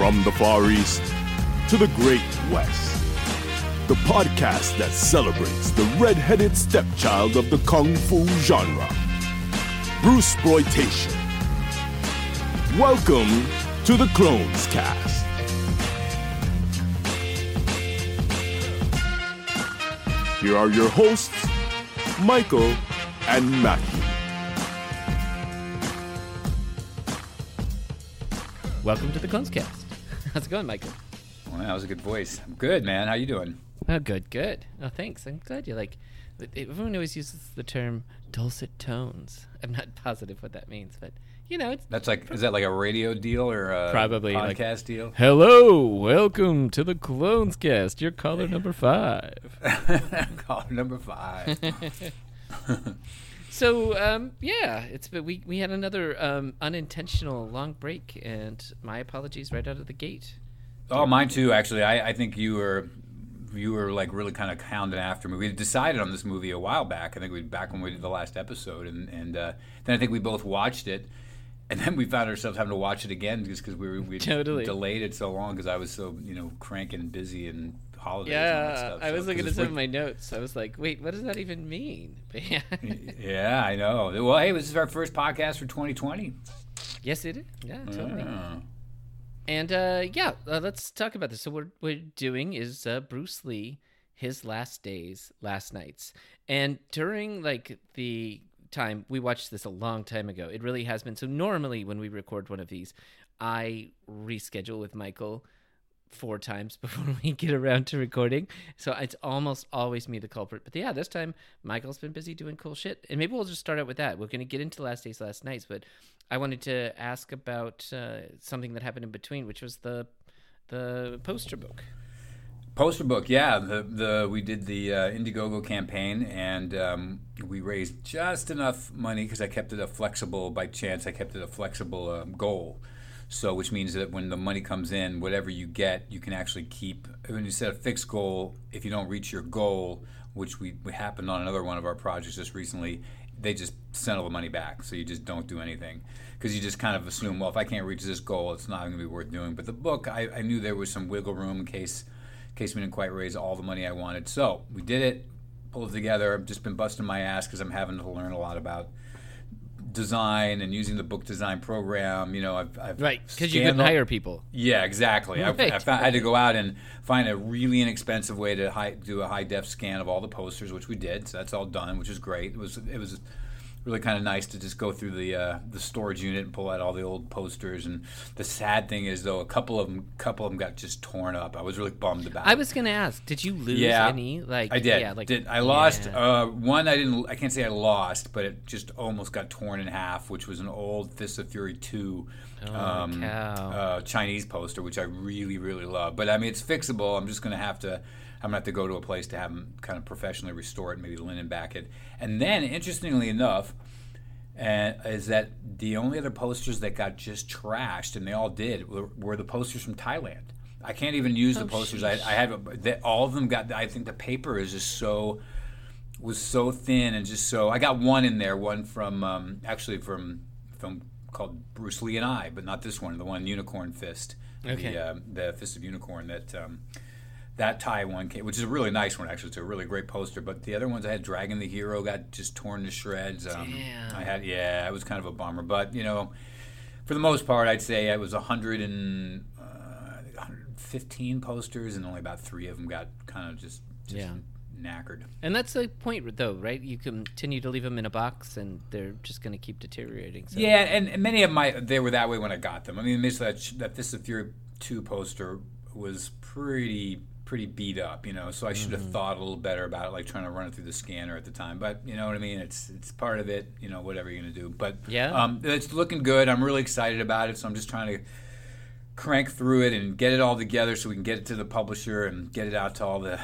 From the Far East to the Great West, the podcast that celebrates the red-headed stepchild of the Kung Fu genre, Bruceploitation. Welcome to the Clones Cast. Here are your hosts, Michael and Matthew. Welcome to the Clones Cast. How's it going, Michael? Well, that was a good voice. I'm good, man. How you doing? Oh, good. Oh, thanks. I'm glad you like. Everyone always uses the term dulcet tones. I'm not positive what that means, but you know, it's. That's like, is that like a radio deal or a probably podcast like, deal? Hello, welcome to the Clones Cast. You're caller number 5. Caller number 5. So we had another unintentional long break, and my apologies right out of the gate. Oh, mine too. Actually, I think you were like really kind of hounding after me. We had decided on this movie a while back. I think we back when we did the last episode, and then I think we both watched it, and then we found ourselves having to watch it again just because we totally delayed it so long because I was so cranking and busy and holidays. Yeah, and that stuff. So, I was looking at some of my notes. I was like, wait, what does that even mean? Yeah, I know. Well, hey, this is our first podcast for 2020. Yes, it is. Yeah, totally. And let's talk about this. So what we're doing is Bruce Lee, his last days, last nights. And during the time, we watched this a long time ago. It really has been. So normally when we record one of these, I reschedule with Michael 4 times before we get around to recording. So it's almost always me, the culprit. But yeah, this time Michael's been busy doing cool shit. And maybe we'll just start out with that. We're going to get into last days, last nights, but I wanted to ask about something that happened in between, which was the poster book. Poster book, yeah. We did the Indiegogo campaign, and we raised just enough money because I kept it a flexible, by chance, goal. So, which means that when the money comes in, whatever you get, you can actually keep. When you set a fixed goal, if you don't reach your goal, which we happened on another one of our projects just recently, they just send all the money back. So you just don't do anything because you just kind of assume, well, if I can't reach this goal, it's not going to be worth doing. But the book, I knew there was some wiggle room in case we didn't quite raise all the money I wanted. So we did it, pulled it together. I've just been busting my ass because I'm having to learn a lot about design and using the book design program. I've right, because you couldn't hire people. Yeah, exactly. Right. I had to go out and find a really inexpensive way to do a high def scan of all the posters, which we did. So that's all done, which is great. It was really kind of nice to just go through the storage unit and pull out all the old posters. And the sad thing is, though, a couple of them got just torn up. I was really bummed about it. I was going to ask, did you lose any? I did. Yeah, I lost one. I can't say I lost, but it just almost got torn in half, which was an old Fist of Fury 2 Chinese poster, which I really, really love. But, I mean, it's fixable. I'm just going to have to go to a place to have them kind of professionally restore it, maybe linen back it. And then, interestingly enough, is that the only other posters that got just trashed, and they all did, were the posters from Thailand. I can't even use the posters. I had all of them got. I think the paper is just was so thin and just so. I got one in there, one from from called Bruce Lee and I, but not this one. The one Unicorn Fist, okay. The Fist of Unicorn that. That Thai one came, which is a really nice one, actually. It's a really great poster. But the other ones I had, Dragon the Hero, got just torn to shreds. Damn. It was kind of a bummer. But, for the most part, I'd say it was 115 posters, and only about 3 of them got kind of just knackered. And that's the point, though, right? You continue to leave them in a box, and they're just going to keep deteriorating. So. Yeah, and many of they were that way when I got them. I mean, basically, that Fist of Fury 2 poster was pretty beat up, so I should have thought a little better about it, like trying to run it through the scanner at the time. But you know what I mean? It's part of it, whatever you're going to do. But it's looking good. I'm really excited about it, so I'm just trying to crank through it and get it all together so we can get it to the publisher and get it out to all the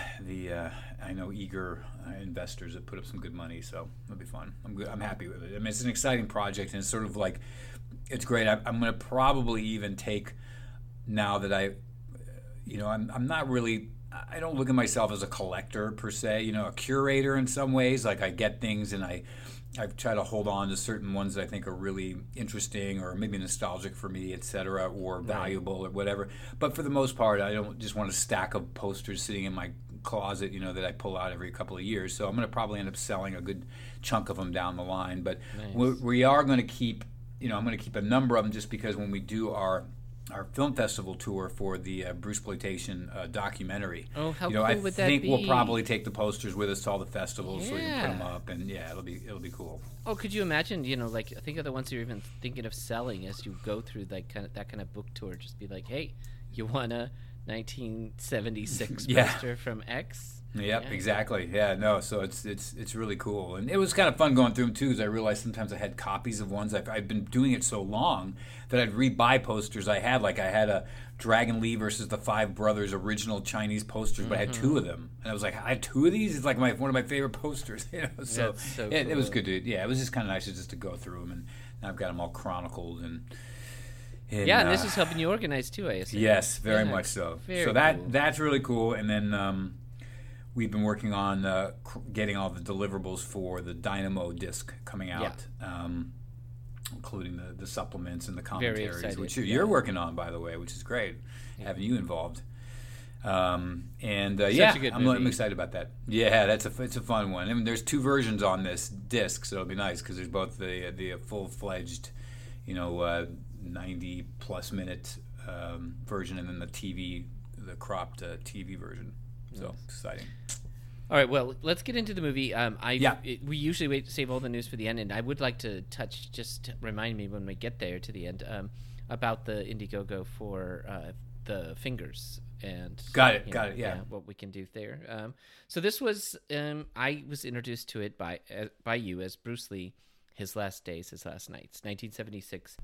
eager investors that put up some good money. So it'll be fun. I'm good. I'm happy with it. I mean, it's an exciting project, and it's sort of like, it's great. I'm going to probably even take, now that I'm not really, I don't look at myself as a collector per se, a curator in some ways. Like I get things and I I try to hold on to certain ones that I think are really interesting or maybe nostalgic for me, et cetera, or valuable or whatever. But for the most part, I don't just want a stack of posters sitting in my closet, you know, that I pull out every couple of years. So I'm going to probably end up selling a good chunk of them down the line. But we are going to keep, you know, I'm going to keep a number of them just because when we do our film festival tour for the Bruceploitation documentary. Oh, how cool would that be? I think we'll probably take the posters with us to all the festivals so we can put them up, and it'll be cool. Oh, could you imagine, like, think of the ones you're even thinking of selling as you go through like that kind of book tour, just be like, hey, you want a 1976 poster from X? Yep, yeah, exactly. Yeah, no, so it's really cool. And it was kind of fun going through them, too, because I realized sometimes I had copies of ones. I've been doing it so long that I'd rebuy posters I had. Like, I had a Dragon Lee versus the Five Brothers original Chinese posters, but I had two of them. And I was like, I had two of these? It's like one of my favorite posters. So, That's so cool. It was good. It was just kind of nice just to go through them, and now I've got them all chronicled and this is helping you organize, too, I assume. Yes, very much so. So that's really cool. And then... we've been working on getting all the deliverables for the Dynamo disc coming out, including the supplements and the commentaries, which you're working on, by the way, which is great, having you involved. I'm excited about that. Yeah, it's a fun one. I mean, there's two versions on this disc, so it'll be nice because there's both the full-fledged, 90-plus-minute version and then the cropped TV version. So exciting. All right, well, let's get into the movie. We usually save all the news for the end, and I would like to touch, just remind me when we get there to the end, about the Indiegogo for the fingers. And Got it, yeah. What we can do there. So this was, I was introduced to it by you as Bruce Lee, His Last Days, His Last Nights, 1976.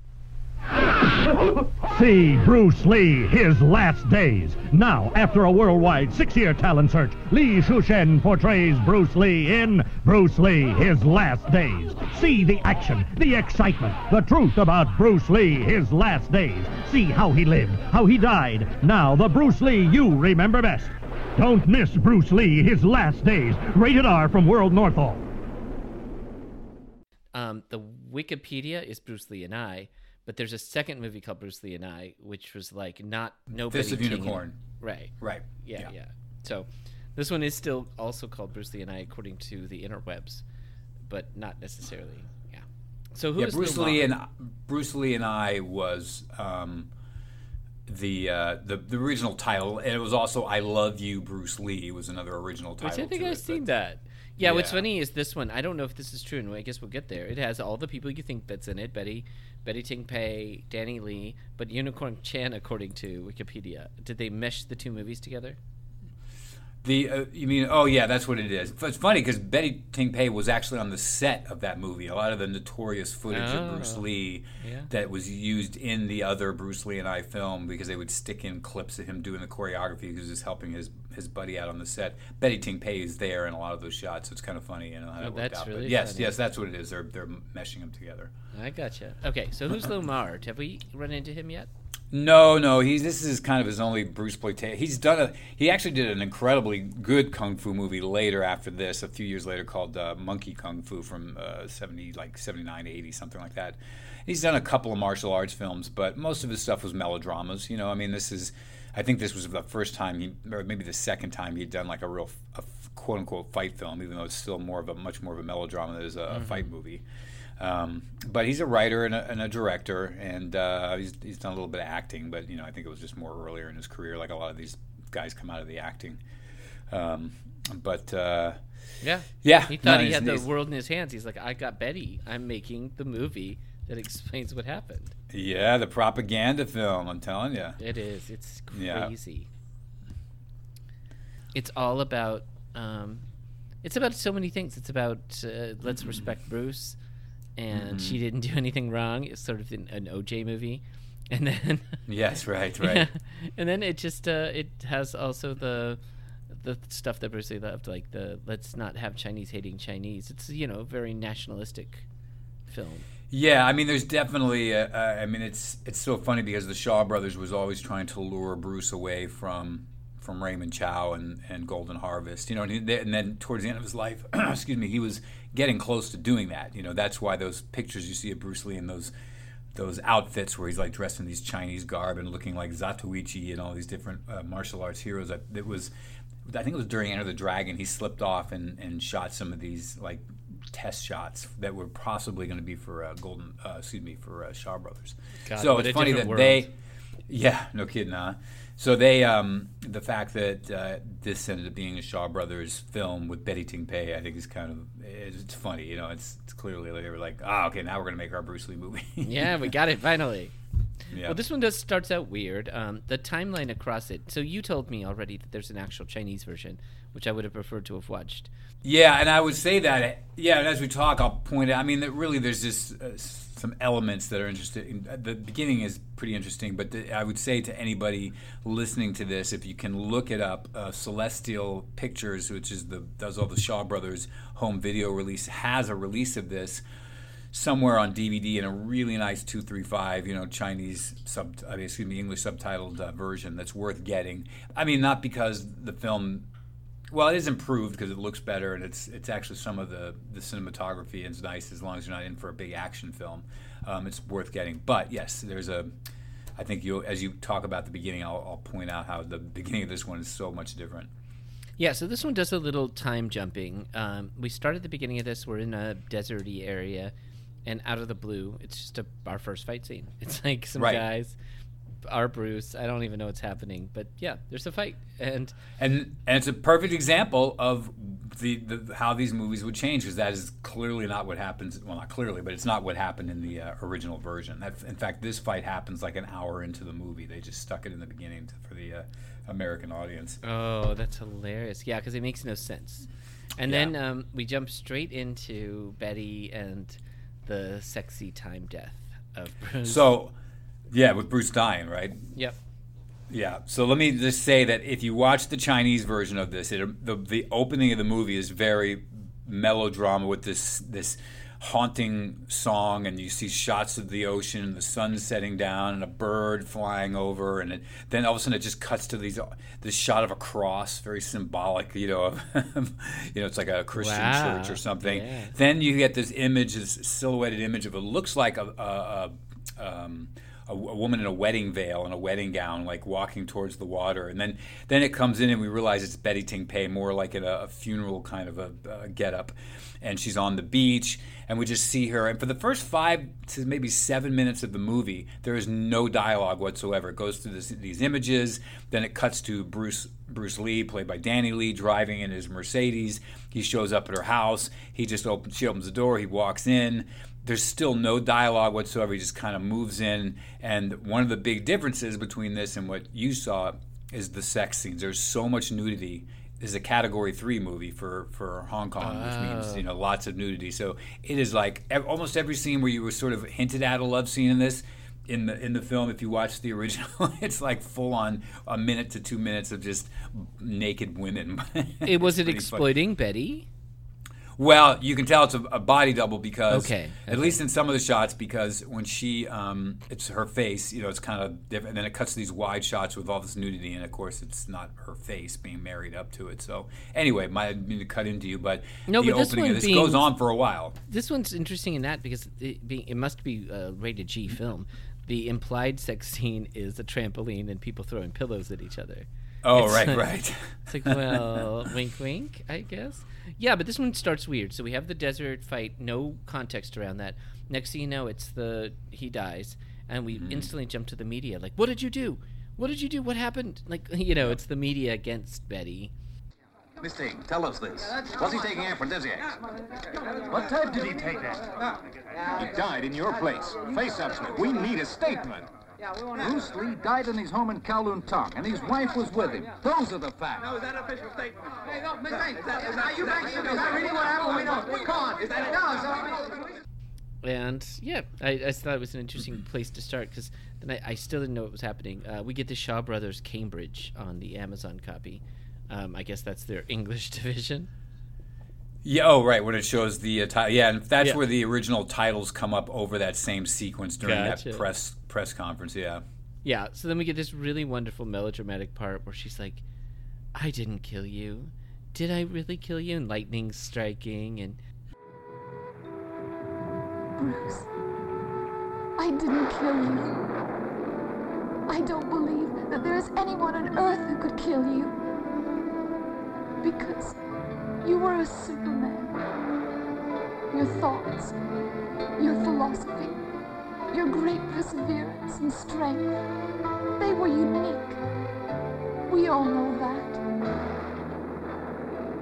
See Bruce Lee, His Last Days. Now, after a worldwide 6-year talent search, Lee Shushen portrays Bruce Lee in Bruce Lee, His Last Days. See the action, the excitement, the truth about Bruce Lee, His Last Days. See how he lived, how he died. Now, the Bruce Lee you remember best. Don't miss Bruce Lee, His Last Days. Rated R from World Northall. The Wikipedia is Bruce Lee and I. But there's a second movie called Bruce Lee and I, which was like nobody. Fist of Unicorn. Right. Yeah. So this one is still also called Bruce Lee and I, according to the interwebs, but not necessarily. Yeah. So who is Bruce Lee and I was the original title, and it was also I Love You, Bruce Lee was another original title. Which I think I've seen that. Yeah, what's funny is this one. I don't know if this is true, and I guess we'll get there. It has all the people you think that's in it: Betty Ting Pei, Danny Lee, but Unicorn Chan, according to Wikipedia. Did they mesh the two movies together? That's what it is. It's funny because Betty Ting Pei was actually on the set of that movie. A lot of the notorious footage of Bruce Lee that was used in the other Bruce Lee and I film, because they would stick in clips of him doing the choreography because he was helping his buddy out on the set. Betty Ting Pei is there in a lot of those shots, so it's kind of funny how that worked out. Really yes, that's what it is. They're meshing them together. I gotcha. Okay, so who's Lo Mar? Have we run into him yet? No. This is kind of his only Bruceploitation. He actually did an incredibly good kung fu movie later after this, a few years later, called Monkey Kung Fu from 79 to 80, something like that. He's done a couple of martial arts films, but most of his stuff was melodramas. I think this was the first time or maybe the second time he'd done like a quote unquote fight film, even though it's still much more of a melodrama than it is a fight movie. But he's a writer and a director, and he's done a little bit of acting, but I think it was just more earlier in his career. Like a lot of these guys come out of the acting, He thought he had the world in his hands. He's like, I got Betty. I'm making the movie that explains what happened. Yeah, the propaganda film. I'm telling you, it is. It's crazy. Yeah. It's all about. It's about so many things. It's about let's respect Bruce. And she didn't do anything wrong. It's sort of an OJ movie, and then yes, right, yeah. And then it just it has also the stuff that Bruce Lee loved, like the let's not have Chinese hating Chinese. It's a very nationalistic film. Yeah, I mean, there's definitely. It's so funny because the Shaw Brothers was always trying to lure Bruce away from from Raymond Chow and Golden Harvest, you know, and then towards the end of his life, excuse me, he was getting close to doing that. You know, that's why those pictures you see of Bruce Lee in those outfits where he's like dressed in these Chinese garb and looking like Zatoichi and all these different martial arts heroes. I think it was during Enter the Dragon, he slipped off and shot some of these like test shots that were possibly going to be for Shaw Brothers. God, so it's funny that they, yeah, no kidding, huh? So they, the fact that this ended up being a Shaw Brothers film with Betty Ting Pei, I think is kind of, it's funny, you know, it's clearly they were like, ah, oh, okay, now we're going to make our Bruce Lee movie. Yeah, we got it finally. Yeah. Well, this one starts out weird. The timeline across it. So you told me already that there's an actual Chinese version, which I would have preferred to have watched. Yeah, and I would say that, yeah, and as we talk, I'll point out, I mean, that really there's just some elements that are interesting. The beginning is pretty interesting, but I would say to anybody listening to this, if you can look it up, Celestial Pictures, which is does all the Shaw Brothers home video release, has a release of this somewhere on DVD in a really nice 235, you know, English subtitled version that's worth getting. I mean, not because the film, well, it is improved because it looks better and it's actually some of the cinematography is nice as long as you're not in for a big action film. It's worth getting. But yes, I think as you talk about the beginning, I'll point out how the beginning of this one is so much different. Yeah, so this one does a little time jumping. We start at the beginning of this. We're in a deserty area. And out of the blue, it's just our first fight scene. It's like some guys, our Bruce. I don't even know what's happening, but yeah, there's a fight, and it's a perfect example of the how these movies would change, because that is clearly not what happens. Well, not clearly, but it's not what happened in the original version. In fact, this fight happens like an hour into the movie. They just stuck it in the beginning for the American audience. Oh, that's hilarious! Yeah, because it makes no sense. And then we jump straight into Betty and the sexy time death of Bruce. So, yeah, with Bruce dying, right? Yep. Yeah. So let me just say that if you watch the Chinese version of this, the opening of the movie is very melodrama with this haunting song, and you see shots of the ocean and the sun setting down and a bird flying over, and then all of a sudden it just cuts to this shot of a cross, very symbolic, you know, of, you know, it's like a Christian church or something. Yeah. Then you get this image, this silhouetted image of it looks like a woman in a wedding veil and a wedding gown, like walking towards the water, and then it comes in and we realize it's Betty Ting Pei, more like in a funeral kind of a getup, and she's on the beach. And we just see her. And for the first 5 to maybe 7 minutes of the movie, there is no dialogue whatsoever. It goes through these images. Then it cuts to Bruce Lee, played by Danny Lee, driving in his Mercedes. He shows up at her house. She opens the door. He walks in. There's still no dialogue whatsoever. He just kind of moves in. And one of the big differences between this and what you saw is the sex scenes. There's so much nudity. Is a Category 3 movie for Hong Kong, which means, you know, lots of nudity. So it is like almost every scene where you were sort of hinted at a love scene in this, in the film, if you watch the original, it's like full on a minute to 2 minutes of just naked women. It was it exploiting funny. Betty? Well, you can tell it's a body double because, at least in some of the shots, because when she, it's her face, you know, it's kind of different. And then it cuts to these wide shots with all this nudity. And, of course, it's not her face being married up to it. So, anyway, I didn't mean to cut into you, but the opening of this goes on for a while. This one's interesting in that because it must be a rated G film. The implied sex scene is a trampoline and people throwing pillows at each other. Oh, it's right. It's like, well, wink, wink, I guess. Yeah, but this one starts weird. So we have the desert fight, no context around that. Next thing you know, he dies, and we instantly jump to the media. Like, what did you do? What did you do? What happened? Like, you know, it's the media against Betty. Miss Ting, tell us this. Was he taking aphrodisiacs? What type did he take that? He died in your place. Face up, we need a statement. Bruce Lee died in his home in Kowloon Tong, and his wife was with him. Those are the facts. No, is that an official statement? Hey, no, Miss Ting, are you making sure? Is that really what happened? We don't. Come on. Is that it? No, and yeah, I thought it was an interesting place to start because then I still didn't know what was happening. We get the Shaw Brothers Cambridge on the Amazon copy. I guess that's their English division. Yeah, oh, right, when it shows the title. Yeah, and that's where the original titles come up over that same sequence during that press conference, yeah. Yeah, so then we get this really wonderful melodramatic part where she's like, I didn't kill you. Did I really kill you? And lightning striking and... Bruce, I didn't kill you. I don't believe that there is anyone on Earth who could kill you. Because you were a superman. Your thoughts, your philosophy, your great perseverance and strength, they were unique. We all know that.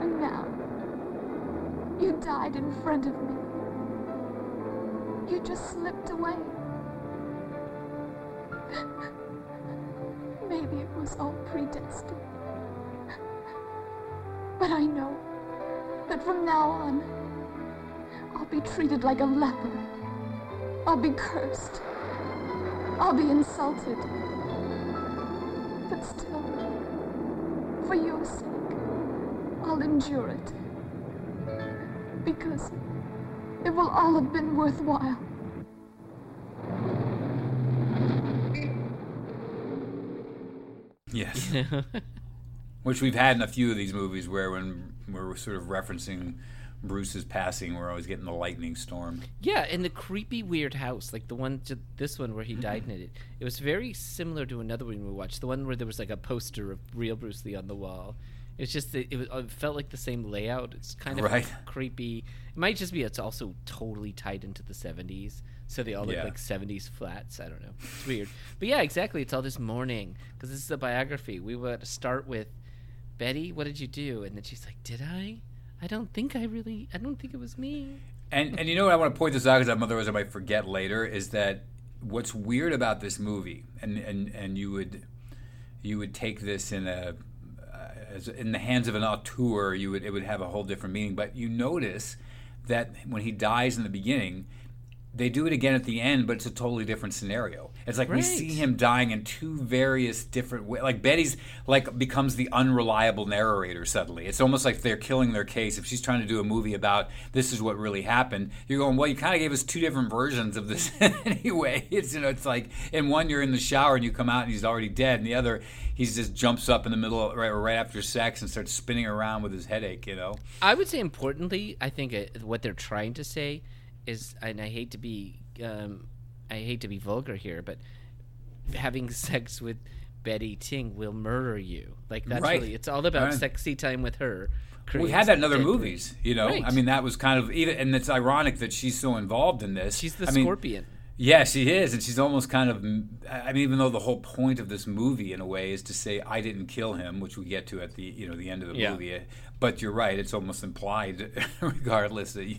And now, you died in front of me. You just slipped away. Maybe it was all predestined. But I know that from now on, I'll be treated like a leper. I'll be cursed. I'll be insulted. But still, for your sake, I'll endure it. Because it will all have been worthwhile. Yes. Which we've had in a few of these movies where when we're sort of referencing Bruce's passing, we're always getting the lightning storm. Yeah, and the creepy weird house, like the one, this one where he died in it. It was very similar to another one we watched, the one where there was like a poster of real Bruce Lee on the wall. It's just that it felt like the same layout. It's kind of right. Creepy. It might just be it's also totally tied into the 70s, so they all look like 70s flats. I don't know. It's weird. But yeah, exactly. It's all this mourning because this is a biography. We were to start with, Betty, what did you do? And then she's like, did I? I don't think it was me. And you know what I want to point this out because otherwise I might forget later is that what's weird about this movie, and you would take this in the hands of an auteur, it would have a whole different meaning. But you notice that when he dies in the beginning, they do it again at the end, but it's a totally different scenario. It's like we see him dying in two various different ways. Like Betty's becomes the unreliable narrator suddenly. It's almost like they're killing their case. If she's trying to do a movie about this is what really happened, you're going, well, you kind of gave us two different versions of this anyway. It's it's like in one you're in the shower and you come out and he's already dead, and the other he just jumps up in the middle right after sex and starts spinning around with his headache. You know. I would say importantly, I think what they're trying to say is, and I hate to be vulgar here, but having sex with Betty Ting will murder you. Like that's really, it's all about sexy time with her. We had that in other movies, you know. Right. I mean, that was kind of even, and it's ironic that she's so involved in this. She's the scorpion. Yeah, she is, and she's almost kind of. I mean, even though the whole point of this movie, in a way, is to say I didn't kill him, which we get to at the end of the movie. But you're right; it's almost implied, regardless. That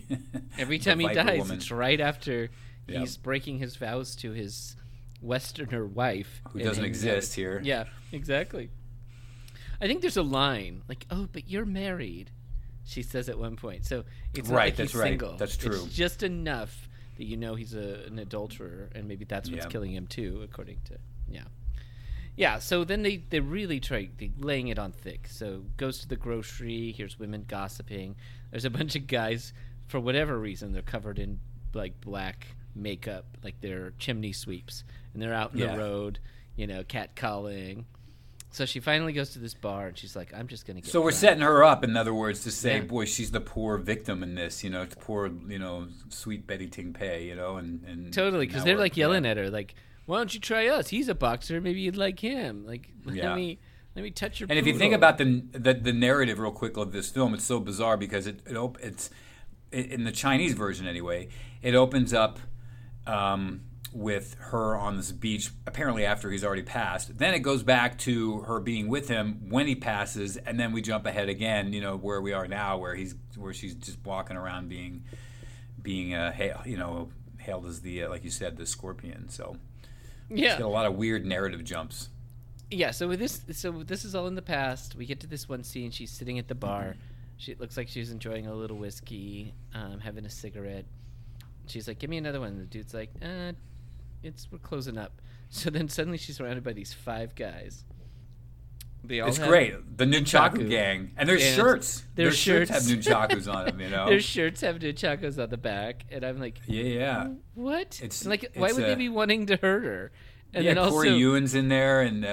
every time he dies, it's right after he's breaking his vows to his Westerner wife, who doesn't exist here. Yeah, exactly. I think there's a line like, "Oh, but you're married," she says at one point. So it's not like he's single. That's true. It's just enough that you know he's an adulterer, and maybe that's what's killing him too, according to so then they really try laying it on thick. So goes to the grocery, here's women gossiping, there's a bunch of guys for whatever reason they're covered in like black makeup, like they're chimney sweeps, and they're out in the road, you know, catcalling. So she finally goes to this bar, and she's like, I'm just going to get So we're drunk. Setting her up, in other words, to say, boy, she's the poor victim in this, you know, it's poor, you know, sweet Betty Ting Pei, you know. and Totally, because they're, like, yelling at her, like, why don't you try us? He's a boxer. Maybe you'd like him. Like, let me touch your poodle. And if you think about the narrative real quick of this film, it's so bizarre because it's in the Chinese version anyway, it opens up with her on this beach, apparently after he's already passed. Then it goes back to her being with him when he passes, and then we jump ahead again, you know, where we are now, where she's just walking around being hailed as the like you said, the scorpion. So it's got a lot of weird narrative jumps. Yeah. So with this, is all in the past. We get to this one scene. She's sitting at the bar. Mm-hmm. She looks like she's enjoying a little whiskey, having a cigarette. She's like, "Give me another one." And the dude's like, we're closing up. So then suddenly she's surrounded by these five guys. They all have great. The nunchaku gang. And their shirts. Their shirts have nunchakus on them, you know. Their shirts have nunchakus on the back. And I'm like, yeah. What? Why would they be wanting to hurt her? And then also, Corey Ewan's in there and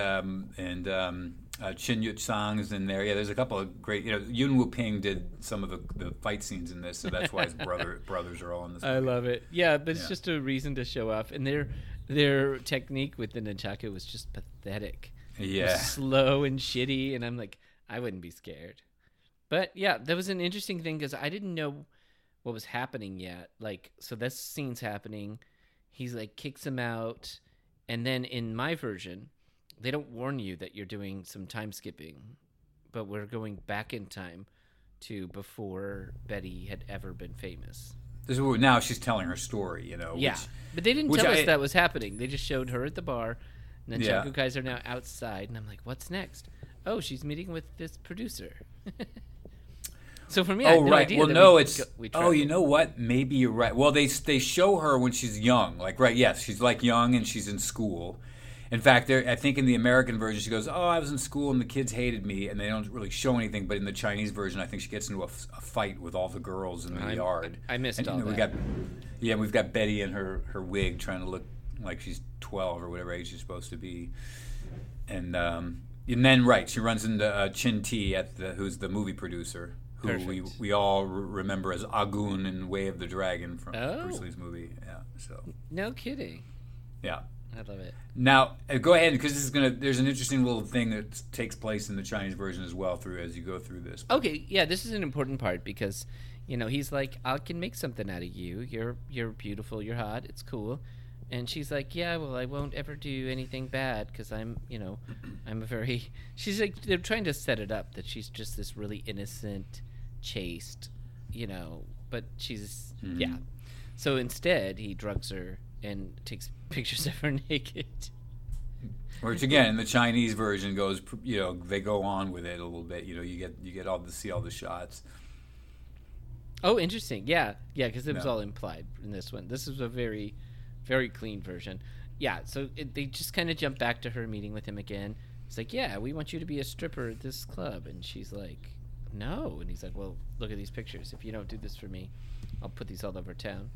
Chin Yut-sang is in there. Yeah, there's a couple of great. You know, Yuen Woo-ping did some of the fight scenes in this, so that's why his brothers are all in this. I love it. Yeah, there's just a reason to show off, and their technique with the nunchaku was just pathetic. Yeah, it was slow and shitty, and I'm like, I wouldn't be scared. But yeah, that was an interesting thing because I didn't know what was happening yet. Like, so this scene's happening. He's like kicks him out, and then in my version, they don't warn you that you're doing some time skipping, but we're going back in time to before Betty had ever been famous. This is now she's telling her story, you know. Yeah, but they didn't tell us that was happening. They just showed her at the bar, and then Chaku guys are now outside, and I'm like, what's next? Oh, she's meeting with this producer. So for me, I had no idea. Well, no, it's you know what? Maybe you're right. Well, they show her when she's young, like right? Yes, she's like young and she's in school. In fact, I think in the American version, she goes, oh, I was in school and the kids hated me, and they don't really show anything. But in the Chinese version, I think she gets into a fight with all the girls in the yard. I missed and, all you know, that. We've got Betty in her wig trying to look like she's 12 or whatever age she's supposed to be. And then, right, she runs into Chin-T, who's the movie producer, who we all remember as Agun in Way of the Dragon from Bruce Lee's movie. Yeah. So. No kidding. Yeah. I love it. Now, go ahead, because there's an interesting little thing that takes place in the Chinese version as well as you go through this. Okay, yeah, this is an important part because, you know, he's like, I can make something out of you. You're beautiful. You're hot. It's cool. And she's like, yeah, well, I won't ever do anything bad because she's like, they're trying to set it up that she's just this really innocent, chaste, you know, but she's, yeah. So instead, he drugs her and takes pictures of her naked. Which again, the Chinese version goes, you know, they go on with it a little bit. You know, you get all to see all the shots. Oh, interesting. Yeah, because it was all implied in this one. This is a very, very clean version. Yeah, so they just kind of jump back to her meeting with him again. It's like, yeah, we want you to be a stripper at this club, and she's like, no, and he's like, well, look at these pictures. If you don't do this for me, I'll put these all over town.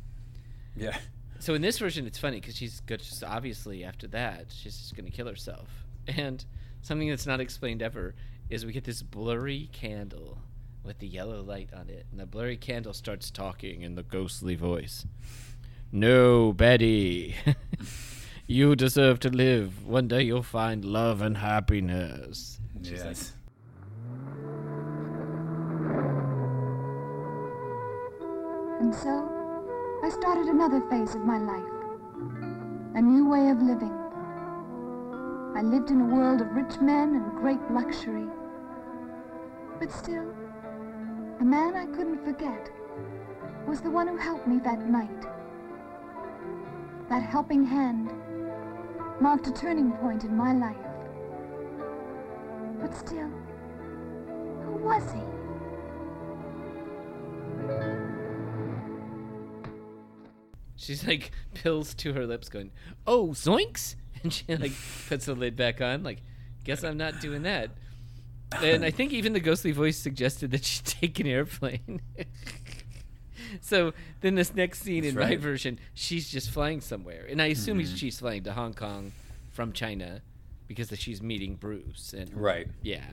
Yeah. So in this version, it's funny because she's just obviously after that, she's just going to kill herself. And something that's not explained ever is we get this blurry candle with the yellow light on it. And the blurry candle starts talking in the ghostly voice. No, Betty, you deserve to live. One day you'll find love and happiness. And she's like, and so I started another phase of my life, a new way of living. I lived in a world of rich men and great luxury, but still, the man I couldn't forget was the one who helped me that night. That helping hand marked a turning point in my life, but still, who was he? She's like pills to her lips going, oh, zoinks. And she like puts the lid back on like, guess I'm not doing that. And I think even the ghostly voice suggested that she take an airplane. So then this next scene my version, she's just flying somewhere. And I assume she's flying to Hong Kong from China because she's meeting Bruce. And right. Yeah.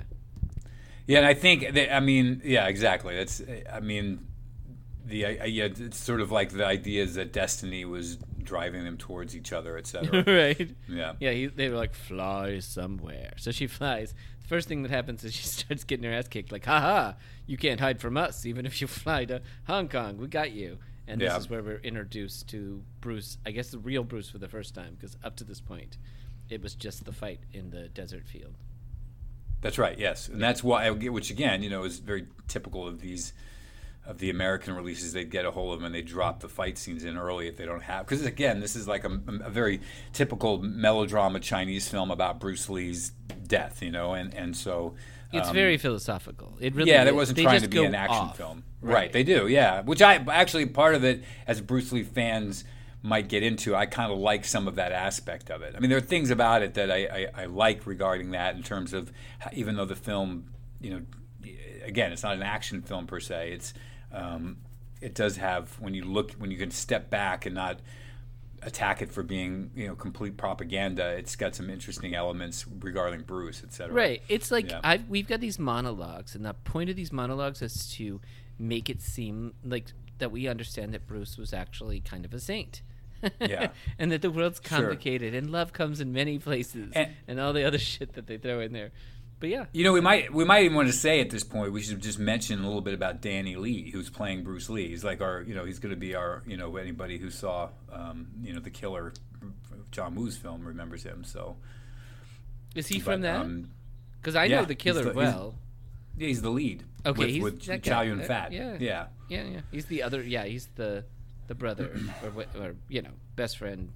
Yeah. And I think that, yeah, exactly. It's sort of like the idea is that destiny was driving them towards each other, etc. Right. Yeah. Yeah. They were like, fly somewhere. So she flies. The first thing that happens is she starts getting her ass kicked. Like, haha, you can't hide from us. Even if you fly to Hong Kong, we got you. And this is where we're introduced to Bruce. I guess the real Bruce for the first time, because up to this point, it was just the fight in the desert field. That's right. Yes, and that's why, which again, you know, is very typical of these. Of the American releases, they'd get a hold of them and they drop the fight scenes in early if they don't have. Because again, this is like a very typical melodrama Chinese film about Bruce Lee's death, you know, and so it's very philosophical. It really is. There wasn't trying to be an action film, right? They do, yeah. Which I actually part of it as Bruce Lee fans might get into. I kind of like some of that aspect of it. I mean, there are things about it that I like regarding that in terms of even though the film, you know, again, it's not an action film per se. It does have when you can step back and not attack it for being, you know, complete propaganda. It's got some interesting elements regarding Bruce, etc. Right. It's like we've got these monologues, and the point of these monologues is to make it seem like that we understand that Bruce was actually kind of a saint. Yeah. And that the world's complicated, and love comes in many places, and all the other shit that they throw in there. But yeah, you know, we might even want to say at this point we should just mention a little bit about Danny Lee, who's playing Bruce Lee. He's like our, you know, he's going to be our, you know, anybody who saw, you know, the Killer, John Woo's film remembers him. So is he from that? Because I know the Killer well. Yeah, he's the lead. Okay, with Chow Yun-Fat. Yeah. He's the other. Yeah, he's the brother or you know, best friend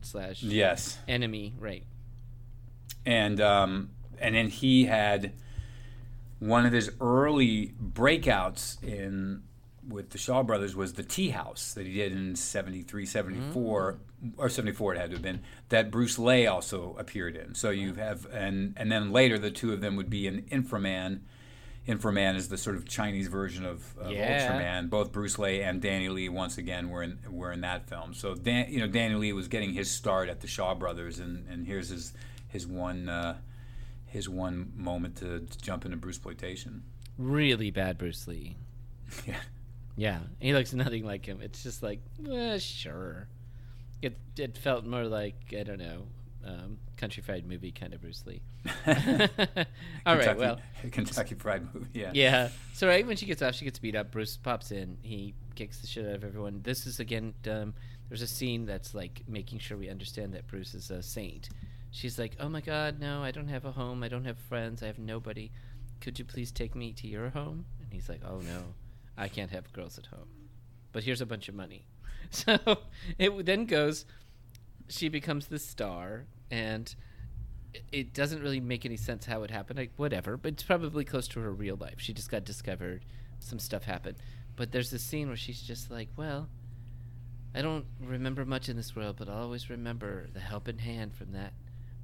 / enemy, right? And then he had one of his early breakouts with the Shaw Brothers was the Tea House that he did in 73, 74, or 74 it had to have been, that Bruce Lee also appeared in. So you have, and then later the two of them would be in Inframan. Inframan is the sort of Chinese version of Ultraman. Both Bruce Lee and Danny Lee once again were in that film. So Danny Lee was getting his start at the Shaw Brothers, and here's his one... his one moment to jump into Bruceploitation. Really bad Bruce Lee. Yeah. He looks nothing like him. It's just like, sure. It felt more like, I don't know, Country Fried Movie kind of Bruce Lee. Kentucky Fried Movie, yeah. Yeah. So right when she gets off, she gets beat up. Bruce pops in. He kicks the shit out of everyone. This is, again, there's a scene that's like making sure we understand that Bruce is a saint. She's like, oh my God, no, I don't have a home. I don't have friends. I have nobody. Could you please take me to your home? And he's like, oh no, I can't have girls at home. But here's a bunch of money. So it then goes, she becomes the star, and it doesn't really make any sense how it happened. Like, whatever, but it's probably close to her real life. She just got discovered. Some stuff happened. But there's this scene where she's just like, well, I don't remember much in this world, but I'll always remember the helping hand from that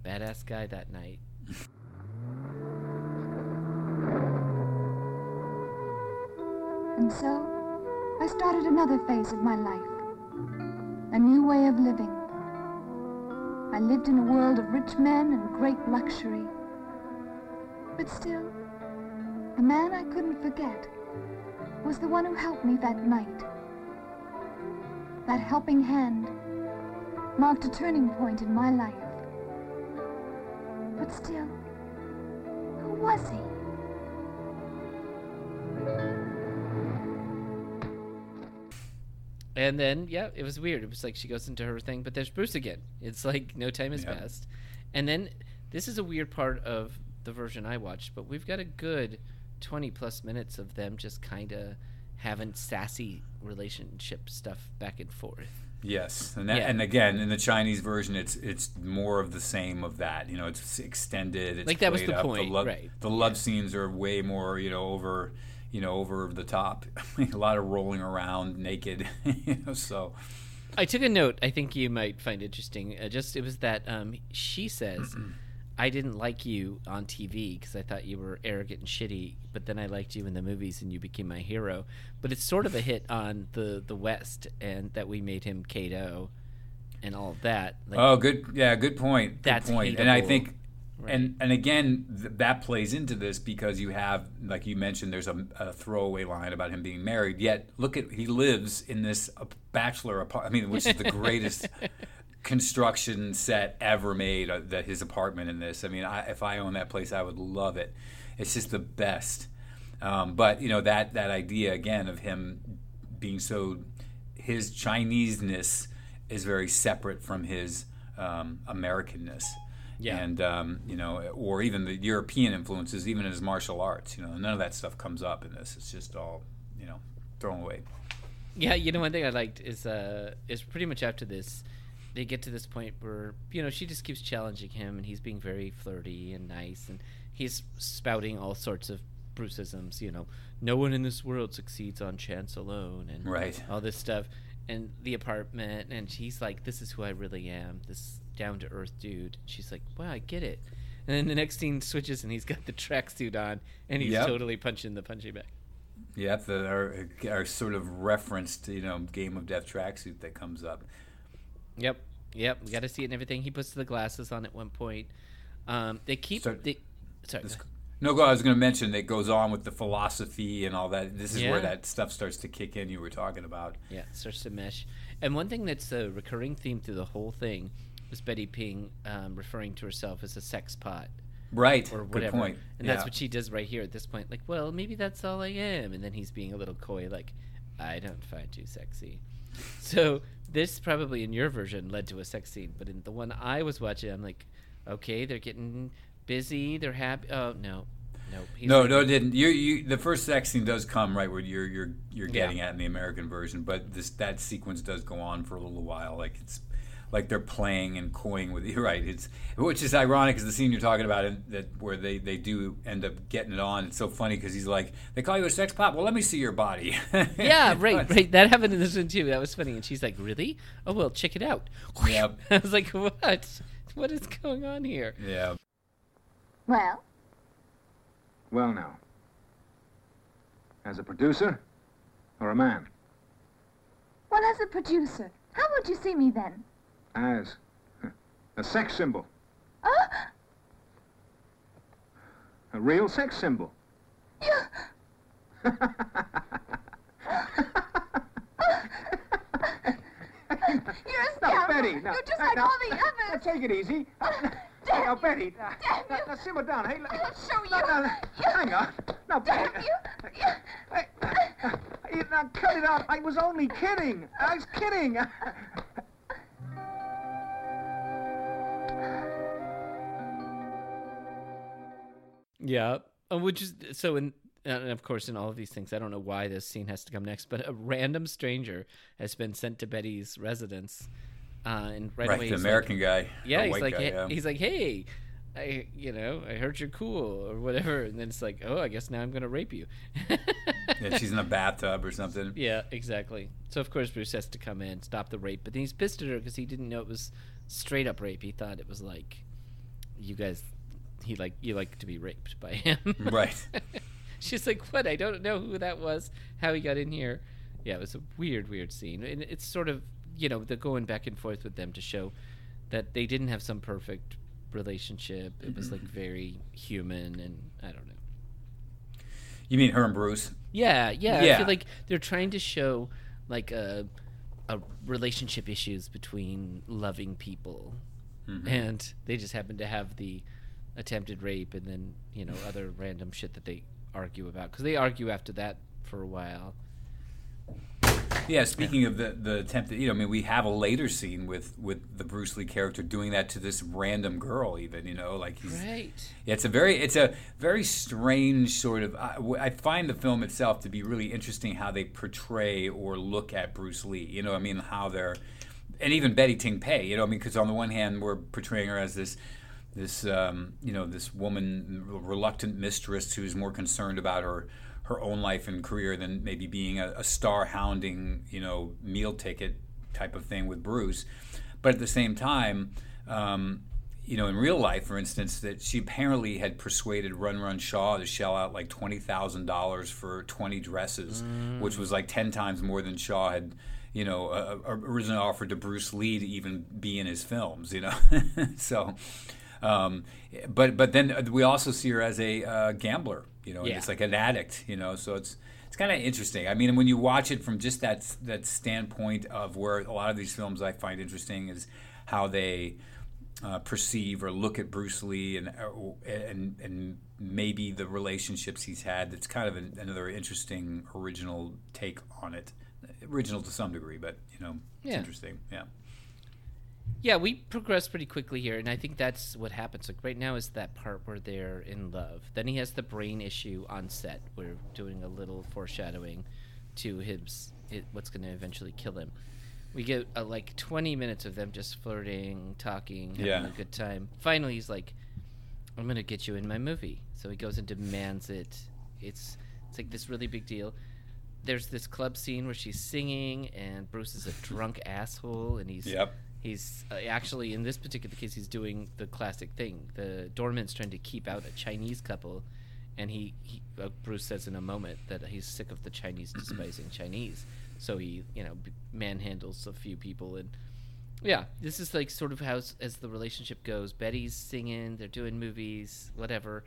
badass guy that night. And so, I started another phase of my life, a new way of living. I lived in a world of rich men and great luxury. But still, the man I couldn't forget was the one who helped me that night. That helping hand marked a turning point in my life. But still, who was he? And then, it was weird. It was like she goes into her thing, but there's Bruce again. It's like no time has passed. And then this is a weird part of the version I watched, but we've got a good 20-plus minutes of them just kind of having sassy relationship stuff back and forth. Yes, and again, in the Chinese version, it's more of the same of that. You know, it's extended. It's like that was the point. The love scenes are way more, you know, over the top. A lot of rolling around naked. You know, so I took a note. I think you might find interesting. It was that she says, "I didn't like you on TV because I thought you were arrogant and shitty, but then I liked you in the movies and you became my hero." But it's sort of a hit on the West, and that we made him Kato and all of that. Like, good point. That's hateable. And I think, and again, that plays into this because you have, like you mentioned, there's a throwaway line about him being married. Yet, look at, he lives in this bachelor apartment. I mean, which is the greatest construction set ever made, that his apartment in this. I mean, if I owned that place, I would love it. It's just the best. But, you know, that idea, again, of him being so... his Chinese-ness is very separate from his American-ness. Yeah. And, you know, or even the European influences, even in his martial arts. You know, none of that stuff comes up in this. It's just all, you know, thrown away. Yeah, you know, one thing I liked is pretty much after this, they get to this point where, you know, she just keeps challenging him, and he's being very flirty and nice, and he's spouting all sorts of Bruceisms, you know, no one in this world succeeds on chance alone, and all this stuff, and the apartment, and he's like, this is who I really am, this down-to-earth dude. She's like, wow, I get it. And then the next scene switches, and he's got the tracksuit on, and he's totally punching the punching bag. Yeah, our sort of referenced, you know, Game of Death tracksuit that comes up. Yep. Yep, we got to see it and everything. He puts the glasses on at one point. They keep... Sorry, go ahead. I was going to mention that goes on with the philosophy and all that. This is where that stuff starts to kick in, you were talking about. Yeah, it starts to mesh. And one thing that's a recurring theme through the whole thing is Betty Ping referring to herself as a sex pot. Right, or whatever. Good point. And that's what she does right here at this point. Like, well, maybe that's all I am. And then he's being a little coy, like, I don't find you sexy. So this probably in your version led to a sex scene. But in the one I was watching, I'm like, okay, they're getting busy. They're happy. Oh, no. Nope. No, it didn't. The first sex scene does come right where you're getting at in the American version. But that sequence does go on for a little while. Like, it's... like they're playing and coying with you, right? It's, which is ironic, is the scene you're talking about where they do end up getting it on. It's so funny because he's like, they call you a sex pot? Well, let me see your body. Yeah, right. That happened in this one too. That was funny. And she's like, really? Oh, well, check it out. Yep. I was like, what? What is going on here? Yeah. Well, now. As a producer or a man? Well, as a producer, how would you see me then? As a sex symbol. Oh! A real sex symbol. Yeah. You're a scoundrel. Betty, no. You're just like all the others. Now, take it easy. Now, Betty. Now, simmer down. Hey, I'll show you. Hang on. Now, Betty. Hey, now, cut it out. I was only kidding. I was kidding. Yeah, which is so. And of course, in all of these things, I don't know why this scene has to come next. But a random stranger has been sent to Betty's residence, and right away, the American guy. Yeah, he's like, hey, I heard you're cool or whatever. And then it's like, oh, I guess now I'm gonna rape you. Yeah, she's in a bathtub or something. Yeah, exactly. So of course, Bruce has to come in, stop the rape. But then he's pissed at her because he didn't know it was straight up rape. He thought it was like, you guys. You like to be raped by him. Right. She's like, what? I don't know who that was, how he got in here. Yeah, it was a weird scene. And it's sort of, they're going back and forth with them to show that they didn't have some perfect relationship. It was like very human and I don't know. You mean her and Bruce? Yeah. I feel like they're trying to show like a relationship issues between loving people. Mm-hmm. And they just happen to have the attempted rape and then other random shit that they argue about because they argue after that for a while. Speaking of the attempted, we have a later scene with the Bruce Lee character doing that to this random girl, even he's right. Yeah, it's a very strange sort of. I find the film itself to be really interesting how they portray or look at Bruce Lee. How they're, and even Betty Ting Pei. Because on the one hand we're portraying her as this woman, reluctant mistress who's more concerned about her own life and career than maybe being a star-hounding, meal ticket type of thing with Bruce. But at the same time, in real life, for instance, that she apparently had persuaded Run Run Shaw to shell out like $20,000 for 20 dresses, which was like 10 times more than Shaw had originally offered to Bruce Lee to even be in his films, So, but then we also see her as a gambler, and it's like an addict, So it's kind of interesting. I mean, when you watch it from just that standpoint of where a lot of these films I find interesting is how they perceive or look at Bruce Lee and maybe the relationships he's had. That's kind of another interesting original take on it. Original to some degree, but it's interesting. Yeah, we progress pretty quickly here, and I think that's what happens. Like right now is that part where they're in love. Then he has the brain issue on set. We're doing a little foreshadowing to what's going to eventually kill him. We get like 20 minutes of them just flirting, talking, having a good time. Finally, he's like, "I'm going to get you in my movie." So he goes and demands it. It's like this really big deal. There's this club scene where she's singing, and Bruce is a drunk asshole, and he's actually, in this particular case, he's doing the classic thing. The doorman's trying to keep out a Chinese couple, and he Bruce says in a moment that he's sick of the Chinese despising Chinese, so he manhandles a few people, and Yeah, this is like sort of how as the relationship goes. Betty's singing, they're doing movies, whatever.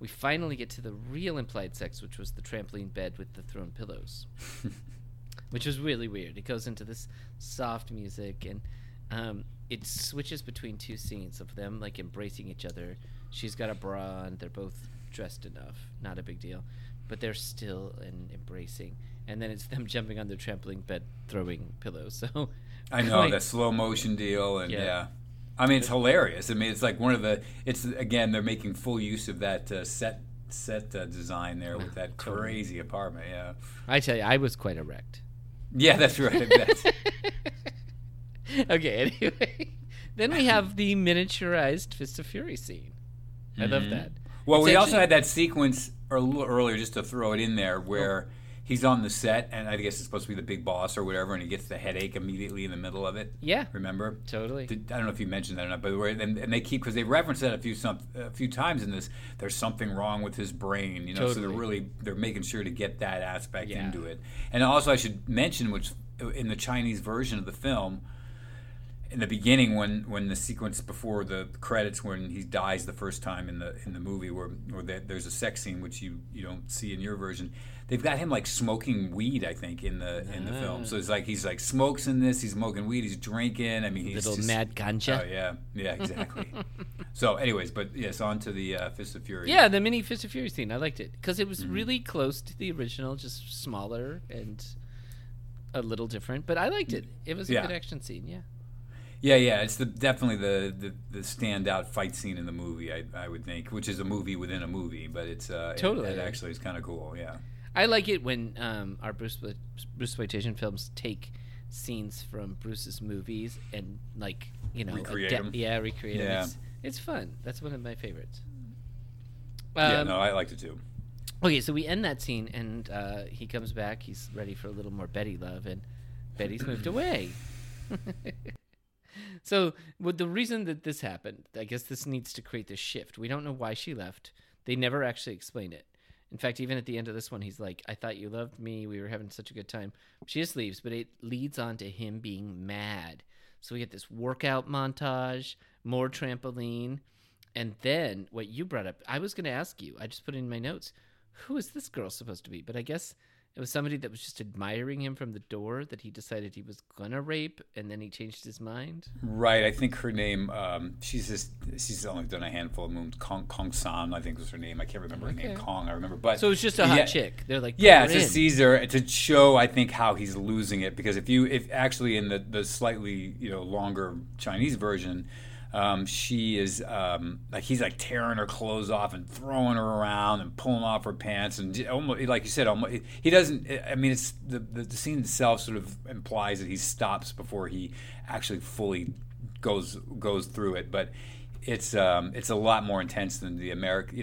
We finally get to the real implied sex, which was the trampoline bed with the thrown pillows, which was really weird. It goes into this soft music, and it switches between two scenes of them like embracing each other. She's got a bra and they're both dressed enough, not a big deal, but they're still embracing. And then it's them jumping on their trampoline bed, throwing pillows. So I know, like, the slow motion deal, and yeah. I mean, it's hilarious. I mean, it's like one of the. It's again, they're making full use of that set design there with that crazy apartment. Yeah, I tell you, I was quite erect. Yeah, that's right. I bet. Okay. Anyway, then we have the miniaturized Fist of Fury scene. I love that. Well, we also had that sequence a little earlier, just to throw it in there, where he's on the set, and I guess it's supposed to be the big boss or whatever, and he gets the headache immediately in the middle of it. Yeah, remember? Totally. I don't know if you mentioned that or not, but and they keep, because they reference that a few times in this. There's something wrong with his brain, you know. Totally. So they're making sure to get that aspect into it. And also, I should mention, which in the Chinese version of the film, in the beginning, when the sequence before the credits, when he dies the first time in the movie, where there's a sex scene which you don't see in your version, they've got him like smoking weed, I think, in the film. So it's like he's like smokes in this, he's smoking weed, he's drinking. I mean, he's little just, mad ganja. Oh yeah, exactly. So, anyways, but yes, on to the Fist of Fury. Yeah, the mini Fist of Fury scene. I liked it because it was really close to the original, just smaller and a little different. But I liked it. It was a good action scene. Yeah. Yeah, it's definitely the standout fight scene in the movie, I would think, which is a movie within a movie, but it's totally. It actually is kind of cool, yeah. I like it when our Bruceploitation films take scenes from Bruce's movies and, like, you know, recreate them. Yeah, recreate them. Yeah. It's fun. That's one of my favorites. I liked it too. Okay, so we end that scene, and he comes back. He's ready for a little more Betty love, and Betty's moved away. So the reason that this happened, I guess this needs to create this shift. We don't know why she left. They never actually explain it. In fact, even at the end of this one, he's like, I thought you loved me. We were having such a good time. She just leaves, but it leads on to him being mad. So we get this workout montage, more trampoline. And then what you brought up, I was going to ask you, I just put in my notes, who is this girl supposed to be? But I guess it was somebody that was just admiring him from the door that he decided he was going to rape, and then he changed his mind. Right. I think her name, she's only done a handful of movies. Kong San, I think was her name. I can't remember her name. Kong, I remember. But so it's just a hot chick. They're like, yeah, it's just Caesar to show, I think, how he's losing it. Because if actually in the slightly, you know, longer Chinese version, she is like he's like tearing her clothes off and throwing her around and pulling off her pants, and almost, like you said, almost, he doesn't. I mean, it's the scene itself sort of implies that he stops before he actually fully goes through it. But it's a lot more intense than the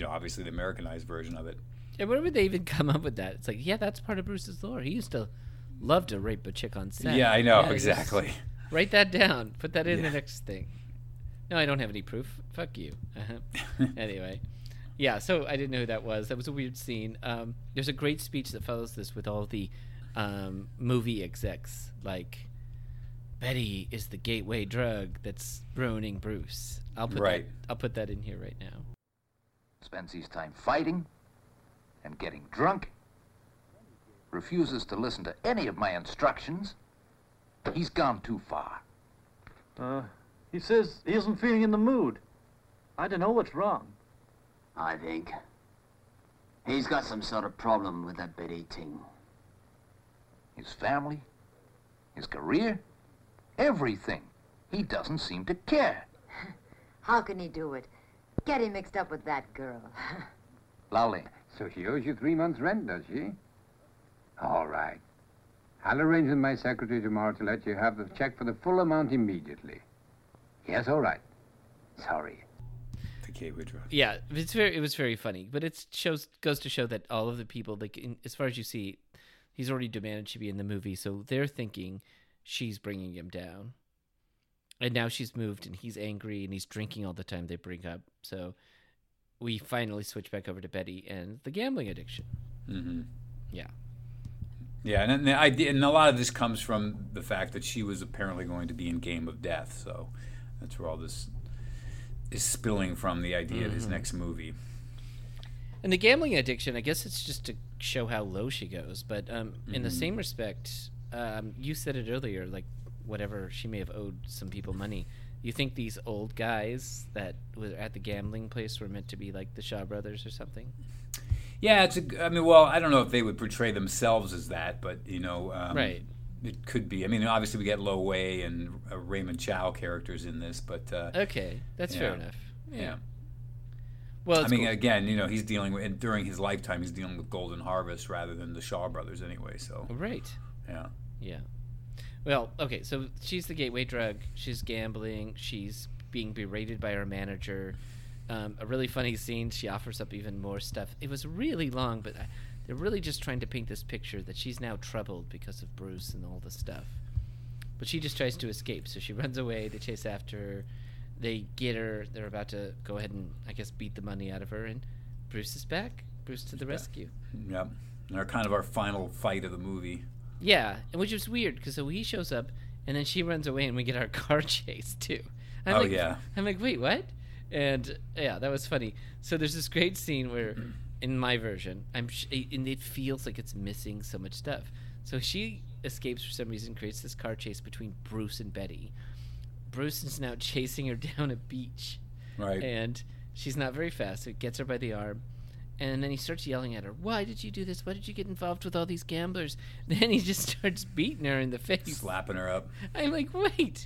obviously the Americanized version of it. And where would they even come up with that? It's like, yeah, that's part of Bruce's lore. He used to love to rape a chick on set. Yeah, I know, exactly. Write that down. Put that in the next thing. No, I don't have any proof. Fuck you. Anyway. Yeah, so I didn't know who that was. That was a weird scene. There's a great speech that follows this with all the movie execs. Like, Betty is the gateway drug that's ruining Bruce. I'll put that in here right now. Spends his time fighting and getting drunk. Refuses to listen to any of my instructions. He's gone too far. He says he isn't feeling in the mood. I don't know what's wrong. I think he's got some sort of problem with that Betty Ting. His family, his career, everything. He doesn't seem to care. How can he do it? Get him mixed up with that girl. Lolly. So she owes you 3 months' rent, does she? All right. I'll arrange with my secretary tomorrow to let you have the check for the full amount immediately. Yes, all right. Sorry. The gateway drug. Yeah, it was very funny, but it goes to show that all of the people, like, as far as you see, he's already demanded she be in the movie, so they're thinking she's bringing him down, and now she's moved, and he's angry, and he's drinking all the time. They bring up, so we finally switch back over to Betty and the gambling addiction. Mm-hmm. Yeah. Yeah, and the idea, and a lot of this comes from the fact that she was apparently going to be in Game of Death, so that's where all this is spilling from, the idea of his next movie. And the gambling addiction, I guess it's just to show how low she goes, but in the same respect, you said it earlier, like, whatever, she may have owed some people money. You think these old guys that were at the gambling place were meant to be like the Shaw Brothers or something? Yeah, it's a, I mean, well, I don't know if they would portray themselves as that, but, you know, right. It could be. I mean, obviously we get Lo Wei and Raymond Chow characters in this, but... okay, that's fair enough. Yeah. Well, I mean, cool. Again, you know, he's dealing with, during his lifetime, he's dealing with Golden Harvest rather than the Shaw Brothers anyway, so... Right. Yeah. Yeah. Well, okay, so she's the gateway drug. She's gambling. She's being berated by her manager. A really funny scene. She offers up even more stuff. It was really long, but they're really just trying to paint this picture that she's now troubled because of Bruce and all the stuff. But she just tries to escape, so she runs away. They chase after her. They get her. They're about to go ahead and, I guess, beat the money out of her, and Bruce is back. Bruce to the rescue. Yep. And our kind of our final fight of the movie. Yeah, which is weird, because so he shows up, and then she runs away, and we get our car chase, too. I'm like, wait, what? And, yeah, that was funny. So there's this great scene where, in my version, and it feels like it's missing so much stuff. So she escapes for some reason, creates this car chase between Bruce and Betty. Bruce is now chasing her down a beach. Right. And she's not very fast, so it gets her by the arm. And then he starts yelling at her, "Why did you do this? Why did you get involved with all these gamblers?" Then he just starts beating her in the face. Slapping her up. I'm like, wait.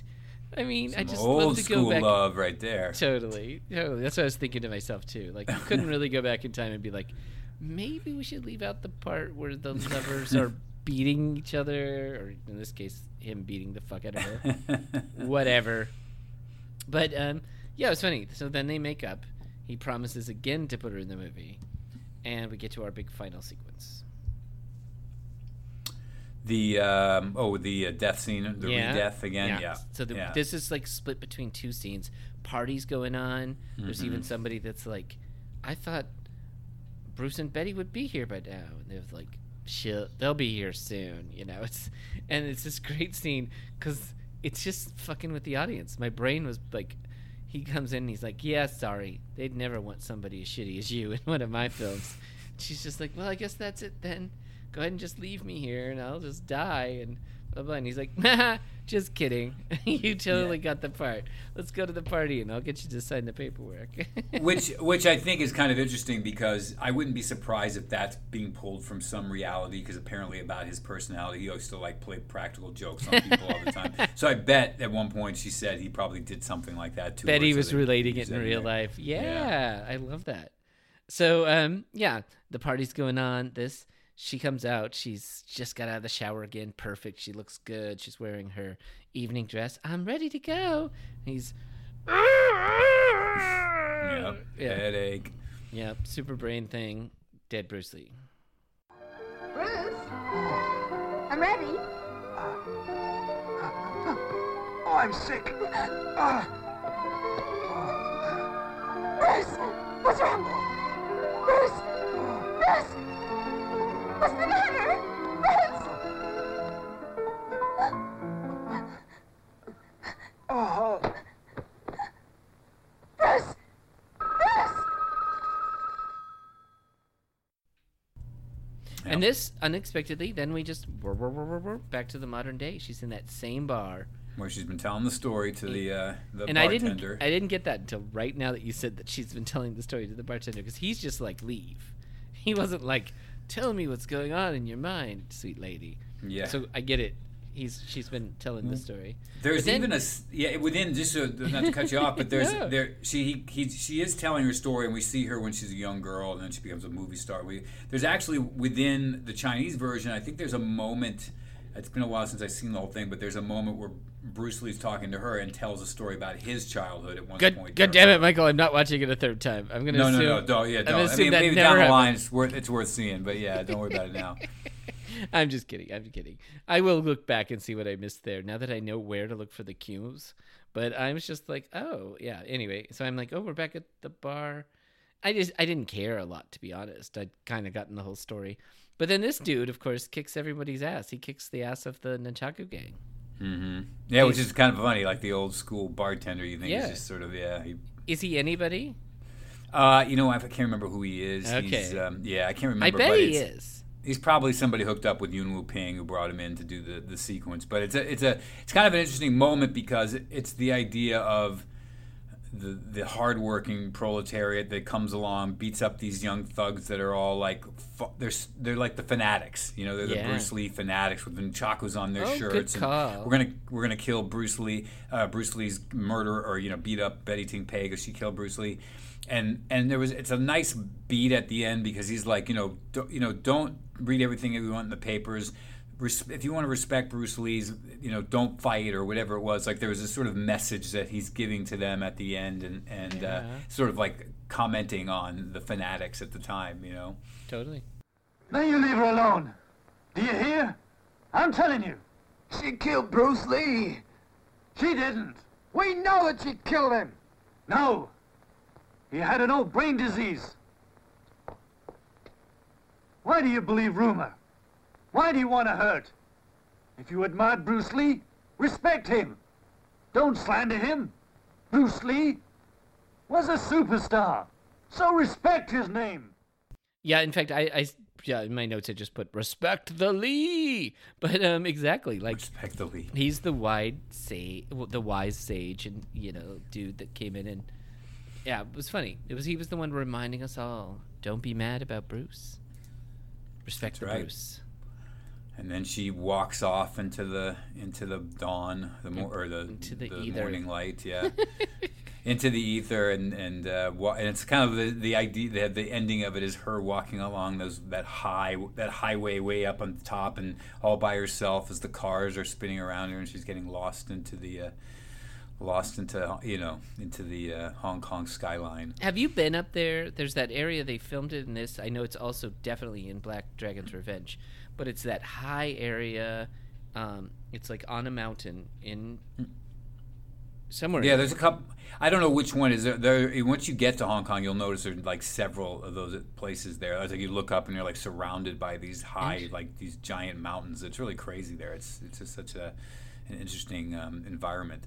I mean, I just love to go back. Old school love right there. Totally. Totally. That's what I was thinking to myself, too. Like, you couldn't really go back in time and be like, maybe we should leave out the part where the lovers are beating each other, or in this case, him beating the fuck out of her. Whatever. But, yeah, it was funny. So then they make up. He promises again to put her in the movie. And we get to our big final sequence. The death scene, the re-death again. Yeah. So this is like split between two scenes. Parties going on. There's even somebody that's like, I thought Bruce and Betty would be here by now, and they're like, they'll be here soon, you know. It's this great scene because it's just fucking with the audience. My brain was like. He comes in and he's like, yeah, sorry. They'd never want somebody as shitty as you in one of my films. She's just like, well, I guess that's it then. Go ahead and just leave me here and I'll just die and blah, blah. And he's like, nah, just kidding. You totally got the part. Let's go to the party and I'll get you to sign the paperwork. which I think is kind of interesting because I wouldn't be surprised if that's being pulled from some reality because apparently about his personality, he used to like play practical jokes on people all the time. So I bet at one point she said he probably did something like that too. Betty was relating it in real life. Yeah, I love that. So, the party's going on. She comes out. She's just got out of the shower again. Perfect. She looks good. She's wearing her evening dress. I'm ready to go. He's... Headache. Yep, super brain thing. Dead Bruce Lee. Bruce? I'm ready. Oh, I'm sick. Bruce! What's wrong? Bruce! Bruce! What's the matter? Bruce! Oh. Bruce! Bruce! And this, unexpectedly, then we just back to the modern day. She's in that same bar. Where she's been telling the story to the bartender. I didn't get that until right now that you said that she's been telling the story to the bartender, because he's just like, leave. He wasn't like... Tell me what's going on in your mind, sweet lady. Yeah. So I get it. She's been telling the story. There's even not to cut you off, but there's she is telling her story, and we see her when she's a young girl, and then she becomes a movie star. There's actually within the Chinese version, I think there's a moment. It's been a while since I've seen the whole thing, but there's a moment where Bruce Lee's talking to her and tells a story about his childhood at one point. God damn it, Michael! I'm not watching it a third time. I'm gonna assume. No. Yeah, don't. I mean, maybe down the line it's worth seeing, but yeah, don't worry about it now. I'm just kidding. I will look back and see what I missed there now that I know where to look for the cues. But I was just like, oh yeah. Anyway, so I'm like, oh, we're back at the bar. I didn't care a lot, to be honest. I'd kind of gotten the whole story. But then this dude, of course, kicks everybody's ass. He kicks the ass of the Nunchaku gang. Mm-hmm. Yeah, which is kind of funny, like the old school bartender. You think he's just sort of, Is he anybody? I can't remember who he is. Okay. He's, I can't remember. I bet he is. He's probably somebody hooked up with Yuen Woo-ping who brought him in to do the sequence. But it's kind of an interesting moment because it's the idea of the hardworking proletariat that comes along, beats up these young thugs that are all like they're like the fanatics, they're the Bruce Lee fanatics with nunchakus on their shirts. Good call. And we're gonna kill Bruce Lee, Bruce Lee's murderer, or beat up Betty Ting Pei because she killed Bruce Lee, and it's a nice beat at the end because he's like don't read everything that we want in the papers. If you want to respect Bruce Lee's, don't fight or whatever it was. Like there was a sort of message that he's giving to them at the end, and sort of like commenting on the fanatics at the time, Totally. Now you leave her alone. Do you hear? I'm telling you, she killed Bruce Lee. She didn't. We know that she killed him. No, he had an old brain disease. Why do you believe rumor? Why do you want to hurt? If you admired Bruce Lee, respect him. Don't slander him. Bruce Lee was a superstar, so respect his name. Yeah, in fact, I in my notes I just put respect the Lee, but exactly like respect the Lee. He's the wise sage, and dude that came in and it was funny. He was the one reminding us all, don't be mad about Bruce. Respect Bruce. And then she walks off into the dawn, the morning light, into the ether, and it's kind of the idea that the ending of it is her walking along that highway way up on the top, and all by herself as the cars are spinning around her, and she's getting lost into the Hong Kong skyline. Have you been up there? There's that area they filmed it in this. I know it's also definitely in Black Dragon's Revenge, but it's that high area. It's like on a mountain in somewhere. Yeah, there's a couple. I don't know which one is there. Once you get to Hong Kong, you'll notice there's like several of those places there. It's like you look up and you're like surrounded by these these giant mountains. It's really crazy there. It's just such an interesting environment.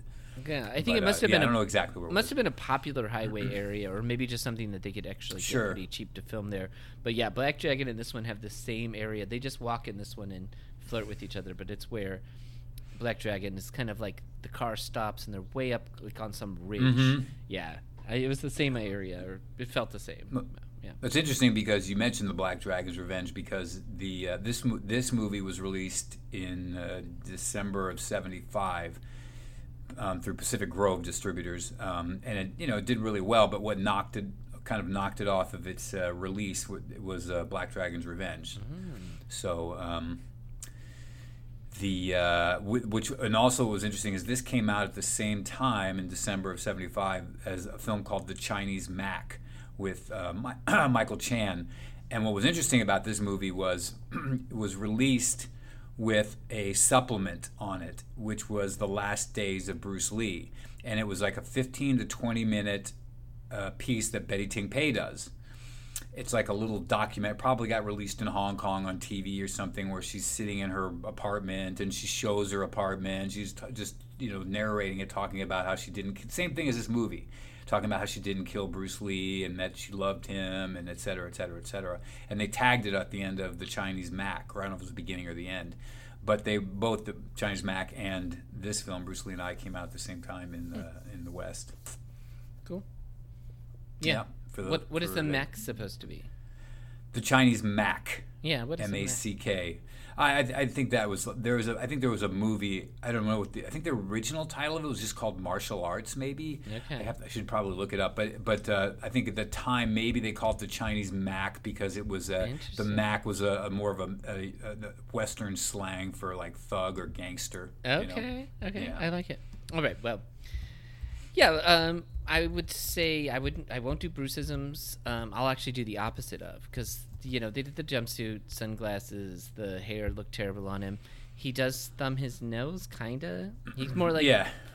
Yeah, I think it must have been. I don't know exactly where. Must have been a popular highway area, or maybe just something that they could actually get pretty cheap to film there. But yeah, Black Dragon and this one have the same area. They just walk in this one and flirt with each other. But it's where Black Dragon is kind of like the car stops and they're way up, like on some ridge. Mm-hmm. Yeah, it was the same area, or it felt the same. Yeah. It's interesting because you mentioned the Black Dragon's Revenge because the this movie was released in December of '75. Through Pacific Grove distributors, and it did really well. But what knocked it off of its release was Black Dragon's Revenge. Mm. So which and also what was interesting is this came out at the same time in December of '75 as a film called The Chinese Mac with Michael Chan. And what was interesting about this movie was it was released with a supplement on it, which was The Last Days of Bruce Lee. And it was like a 15 to 20 minute piece that Betty Ting Pei does. It's like a little document, probably got released in Hong Kong on TV or something, where she's sitting in her apartment and she shows her apartment. She's just narrating it, talking about how she didn't, same thing as this movie, talking about how she didn't kill Bruce Lee and that she loved him and et cetera, et cetera, et cetera. And they tagged it at the end of The Chinese Mac, or I don't know if it was the beginning or the end. But they both, The Chinese Mac and this film, Bruce Lee and I, came out at the same time in the West. Cool. Yeah. What is the Mac supposed to be? The Chinese Mac. Yeah, what is M A C K? I think that was there was a movie. I don't know what I think the original title of it was just called Martial Arts, maybe. Okay. I should probably look it up, but I think at the time maybe they called it The Chinese Mac because it was the Mac was a more of a Western slang for like thug or gangster. Okay, okay, yeah. I like it. All right, well, yeah. I would say I won't do Bruceisms. I'll actually do the opposite of because. They did the jumpsuit, sunglasses, the hair looked terrible on him. He does thumb his nose, kinda. He's more like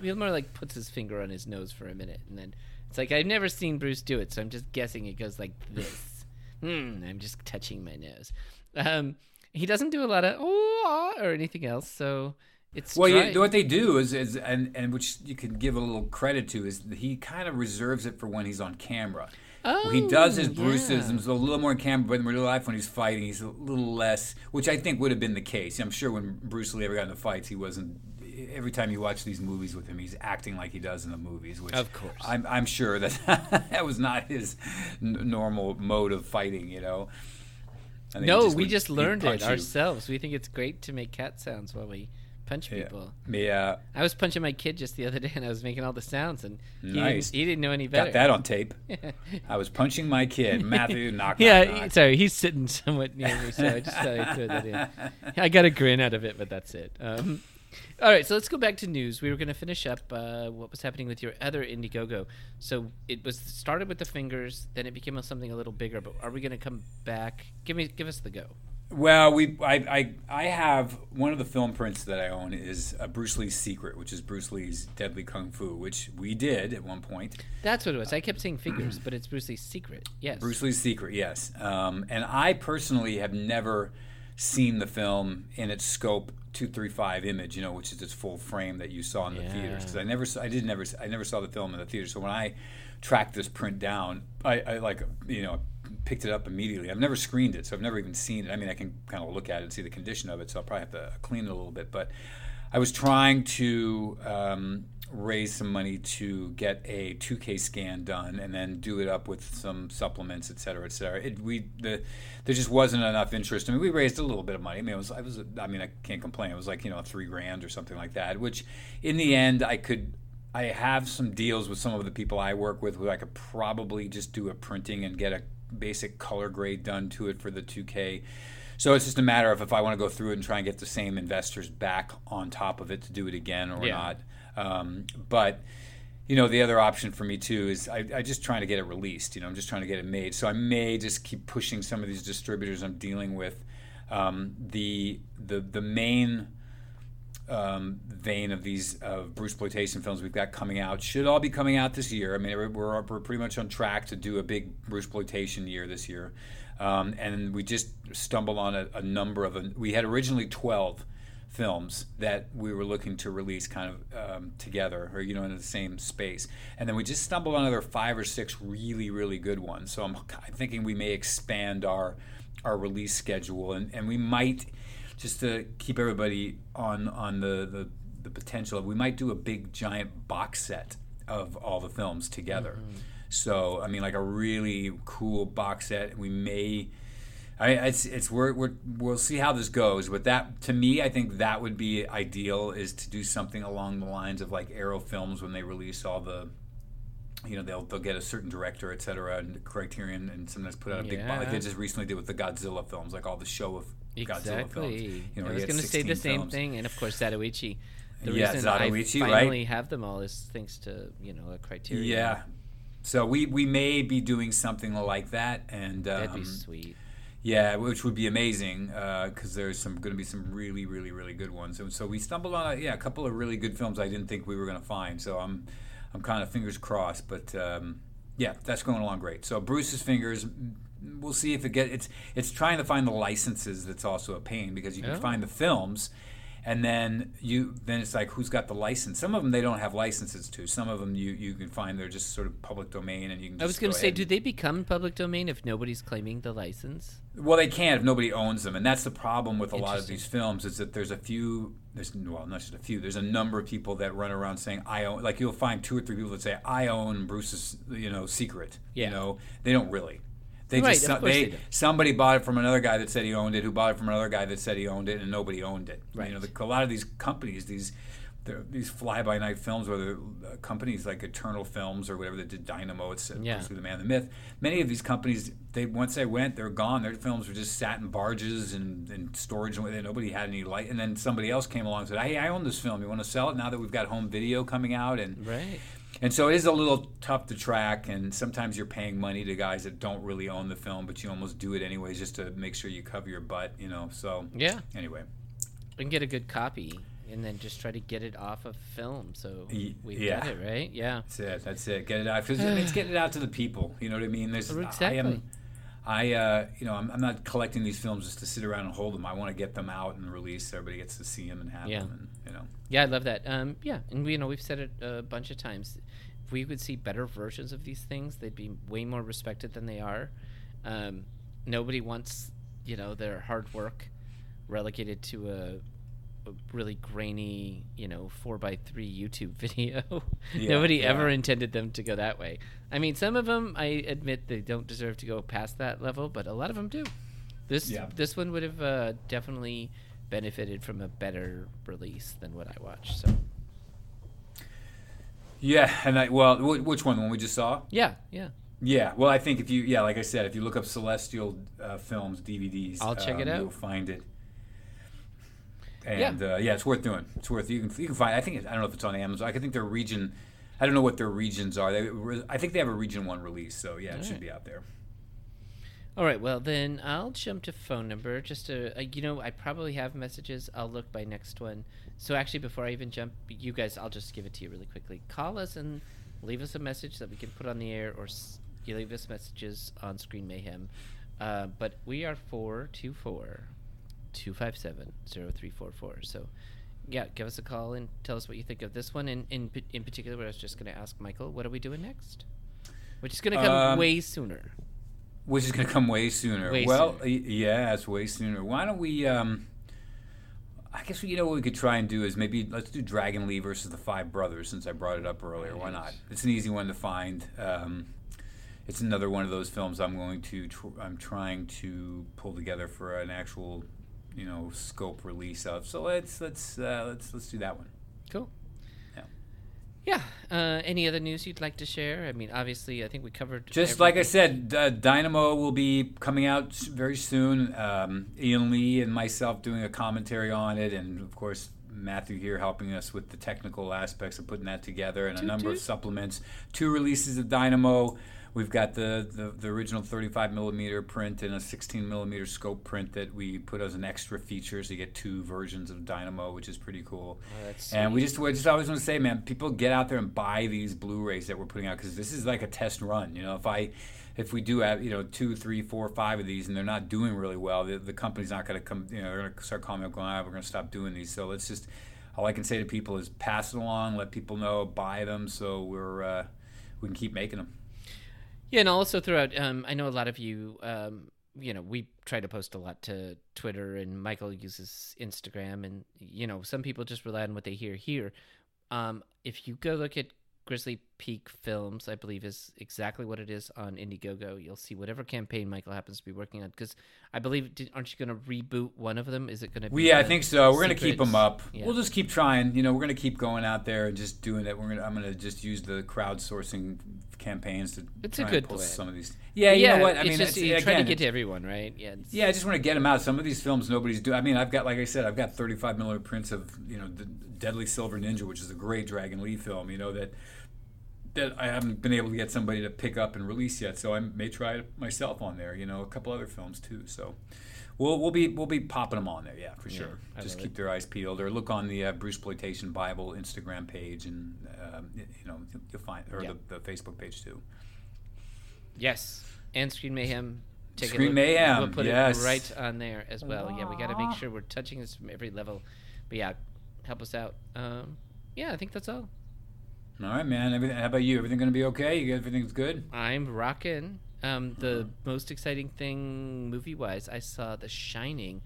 he more like puts his finger on his nose for a minute, and then it's like I've never seen Bruce do it, so I'm just guessing it goes like this. I'm just touching my nose. He doesn't do a lot of or anything else, so it's what they do is and which you can give a little credit to is he kind of reserves it for when he's on camera. Oh, he does his Bruceisms a little more in camera, but in real life when he's fighting, he's a little less, which I think would have been the case. I'm sure when Bruce Lee ever got into fights, he wasn't. Every time you watch these movies with him, he's acting like he does in the movies, which of course. I'm sure that that was not his normal mode of fighting, you know. No, we just learned it ourselves. We think it's great to make cat sounds while we punch people. Yeah. I was punching my kid just the other day, and I was making all the sounds, and he didn't know any better. Got that on tape. I was punching my kid. Matthew, knock. Sorry, he's sitting somewhat near me, so I just thought I'd throw that in. I got a grin out of it, but that's it. All right, so let's go back to news. We were going to finish up what was happening with your other Indiegogo. So it was started with the fingers, then it became something a little bigger. But are we going to come back? Give us the go. Well, I have one of the film prints that I own is Bruce Lee's Secret, which is Bruce Lee's Deadly Kung Fu, which we did at one point. That's what it was. I kept saying figures, but it's Bruce Lee's Secret. Yes. Bruce Lee's Secret. Yes. And I personally have never seen the film in its scope 235 image, you know, which is its full frame that you saw in the theaters. Because I never saw the film in the theater. So when I tracked this print down, I picked it up immediately. I've never screened it, so I've never even seen it. I mean, I can kind of look at it and see the condition of it, so I'll probably have to clean it a little bit. But I was trying to raise some money to get a 2K scan done and then do it up with some supplements, et cetera, et cetera. There just wasn't enough interest. I mean, we raised a little bit of money. I mean, I can't complain. It was like, you know, $3,000 or something like that, which in the end I have some deals with some of the people I work with where I could probably just do a printing and get a basic color grade done to it for the 2K. So it's just a matter of if I want to go through it and try and get the same investors back on top of it to do it again or not. But, you know, the other option for me, too, is I just trying to get it released. You know, I'm just trying to get it made. So I may just keep pushing some of these distributors I'm dealing with. The main vein of these Bruceploitation films we've got coming out should all be coming out this year. I mean, we're pretty much on track to do a big Bruceploitation year this year. And we just stumbled on a number of them. We had originally 12 films that we were looking to release kind of together or, you know, in the same space. And then we just stumbled on another 5 or 6 really, really good ones. So I'm thinking we may expand our release schedule and we might, just to keep everybody on the potential, we might do a big giant box set of all the films together. Mm-hmm. So, I mean, like a really cool box set. We may... we'll see how this goes, but that to me, I think that would be ideal is to do something along the lines of like Arrow Films when they release all the, you know, they'll get a certain director, et cetera, and Criterion, and sometimes put out a big box like they just recently did with the Godzilla films, like all the show of Godzilla films. You know, I was going to say the same thing, and of course Zatoichi. The reason Zatoichi, I finally have them all is thanks to, you know, a Criterion. Yeah, so we may be doing something like that, and that'd be sweet. Yeah, which would be amazing because there's going to be some really, really, really good ones. And so we stumbled on a couple of really good films I didn't think we were going to find. So I'm kind of fingers crossed. But that's going along great. So Bruce's Fingers, we'll see if it gets. It's trying to find the licenses that's also a pain because you can find the films, and then it's like who's got the license? Some of them they don't have licenses to. Some of them you can find they're just sort of public domain, and you can. I was going to say, do they become public domain if nobody's claiming the license? Well, they can't if nobody owns them, and that's the problem with a lot of these films is that there's a number of people that run around saying I own, like you'll find 2 or 3 people that say I own Bruce's, you know, secret. Yeah. You know, they don't really. Somebody bought it from another guy that said he owned it, who bought it from another guy that said he owned it, and nobody owned it. Right. You know, a lot of these companies, these fly-by-night films, whether companies like Eternal Films or whatever that did Dynamo, it's basically the Man, the Myth. Many of these companies, they're gone. Their films were just sat in barges and storage, and nobody had any light. And then somebody else came along and said, "Hey, I own this film. You want to sell it?" Now that we've got home video coming out, and right. And so it is a little tough to track, and sometimes you're paying money to guys that don't really own the film, but you almost do it anyways just to make sure you cover your butt, you know. So anyway, and get a good copy, and then just try to get it off of film. So we've got it right, yeah. That's it. Get it out. Cause it's getting it out to the people. You know what I mean? Exactly. I'm not collecting these films just to sit around and hold them. I want to get them out and released. Everybody gets to see them and have them. And, Yeah, I love that. And we've said it a bunch of times. If we would see better versions of these things, they'd be way more respected than they are. Nobody wants, their hard work relegated to a really grainy, 4x3 YouTube video. Nobody ever intended them to go that way. I mean, some of them, I admit, they don't deserve to go past that level, but a lot of them do. This one would have definitely benefited from a better release than what I watched. So. Yeah, and which one? The one we just saw? Yeah. Yeah, well, I think if you look up Celestial Films DVDs, I'll check it out. You'll find it. And it's worth doing. It's worth you can find. I don't know if it's on Amazon. I think their region. I don't know what their regions are. I think they have a Region 1 release. So it should be out there. All right. Well, then I'll jump to phone number. Just to I probably have messages. I'll look by next one. So actually, before I even jump, you guys, I'll just give it to you really quickly. Call us and leave us a message that we can put on the air, or you leave us messages on Screen Mayhem. But we are 424-257-0344. So, give us a call and tell us what you think of this one. And in particular, what I was just going to ask Michael, what are we doing next? Which is going to come way sooner. It's way sooner. Why don't we? I guess what we could try and do is maybe let's do Dragon Lee versus the Five Brothers, since I brought it up earlier. Why not? It's an easy one to find. It's another one of those films I'm trying to pull together for an actual scope release of. So let's do that one. Cool. Yeah. Any other news you'd like to share? I mean, obviously, I think we covered. Just everything. Like I said, Dynamo will be coming out very soon. Ian Lee and myself doing a commentary on it, and of course Matthew here helping us with the technical aspects of putting that together, and a number of supplements. 2 releases of Dynamo. We've got the original 35mm print and a 16mm scope print that we put as an extra feature, so you get 2 versions of Dynamo, which is pretty cool. And we just always want to say, man, people get out there and buy these Blu-rays that we're putting out, because this is like a test run. If we do have 2, 3, 4, 5 of these and they're not doing really well, the company's not going to come. They're going to start calling me up, going, "All right, we're going to stop doing these." So let's just, all I can say to people is pass it along, let people know, buy them, so we can keep making them. Yeah, and I'll also throw out, I know a lot of you, we try to post a lot to Twitter, and Michael uses Instagram, and, some people just rely on what they hear here. If you go look at Grizzly Peak Films, I believe is exactly what it is on Indiegogo, you'll see whatever campaign Michael happens to be working on, because I believe, aren't you going to reboot one of them? Is it going to be I think so. We're going to keep them up. Yeah. We'll just keep trying. We're going to keep going out there and just doing it. I'm going to just use the crowdsourcing campaigns to pull some of these. Yeah, you know what? I mean, it's trying to get to everyone, right? Yeah, I just want to get them out. Some of these films nobody's doing. I mean, I've got 35mm prints of, the Deadly Silver Ninja, which is a great Dragon Lee film, that I haven't been able to get somebody to pick up and release yet, so I may try it myself on there. A couple other films too. So we'll be popping them on there, for sure. Just keep their eyes peeled, or look on the Bruceploitation Bible Instagram page, and you'll find the Facebook page too. Yes, and Screen Mayhem. Screen Mayhem. We'll put it right on there as well. Aww. Yeah, we got to make sure we're touching this from every level. But help us out. I think that's all. All right, man. How about you? Everything going to be okay? Everything's good? I'm rocking. The most exciting thing, movie-wise, I saw The Shining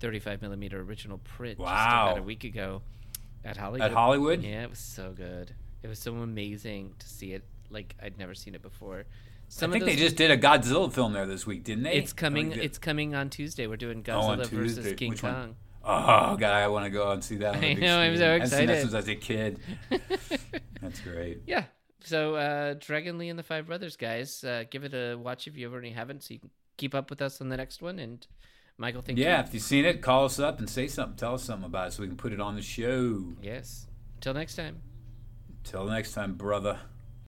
35mm original print just about a week ago at Hollywood. Yeah, it was so good. It was so amazing to see it. Like, I'd never seen it before. I think they just did a Godzilla film there this week, didn't they? It's coming on Tuesday. We're doing Godzilla versus King Kong. One? Oh, God, I want to go out and see that. I know, I'm so excited. I've seen that since I was a kid. That's great. Yeah. So Dragon Lee and the Five Brothers, guys. Give it a watch if you already haven't, so you can keep up with us on the next one. And Michael, thank you. Yeah, if you've seen it, call us up and say something. Tell us something about it so we can put it on the show. Yes. Until next time. Brother.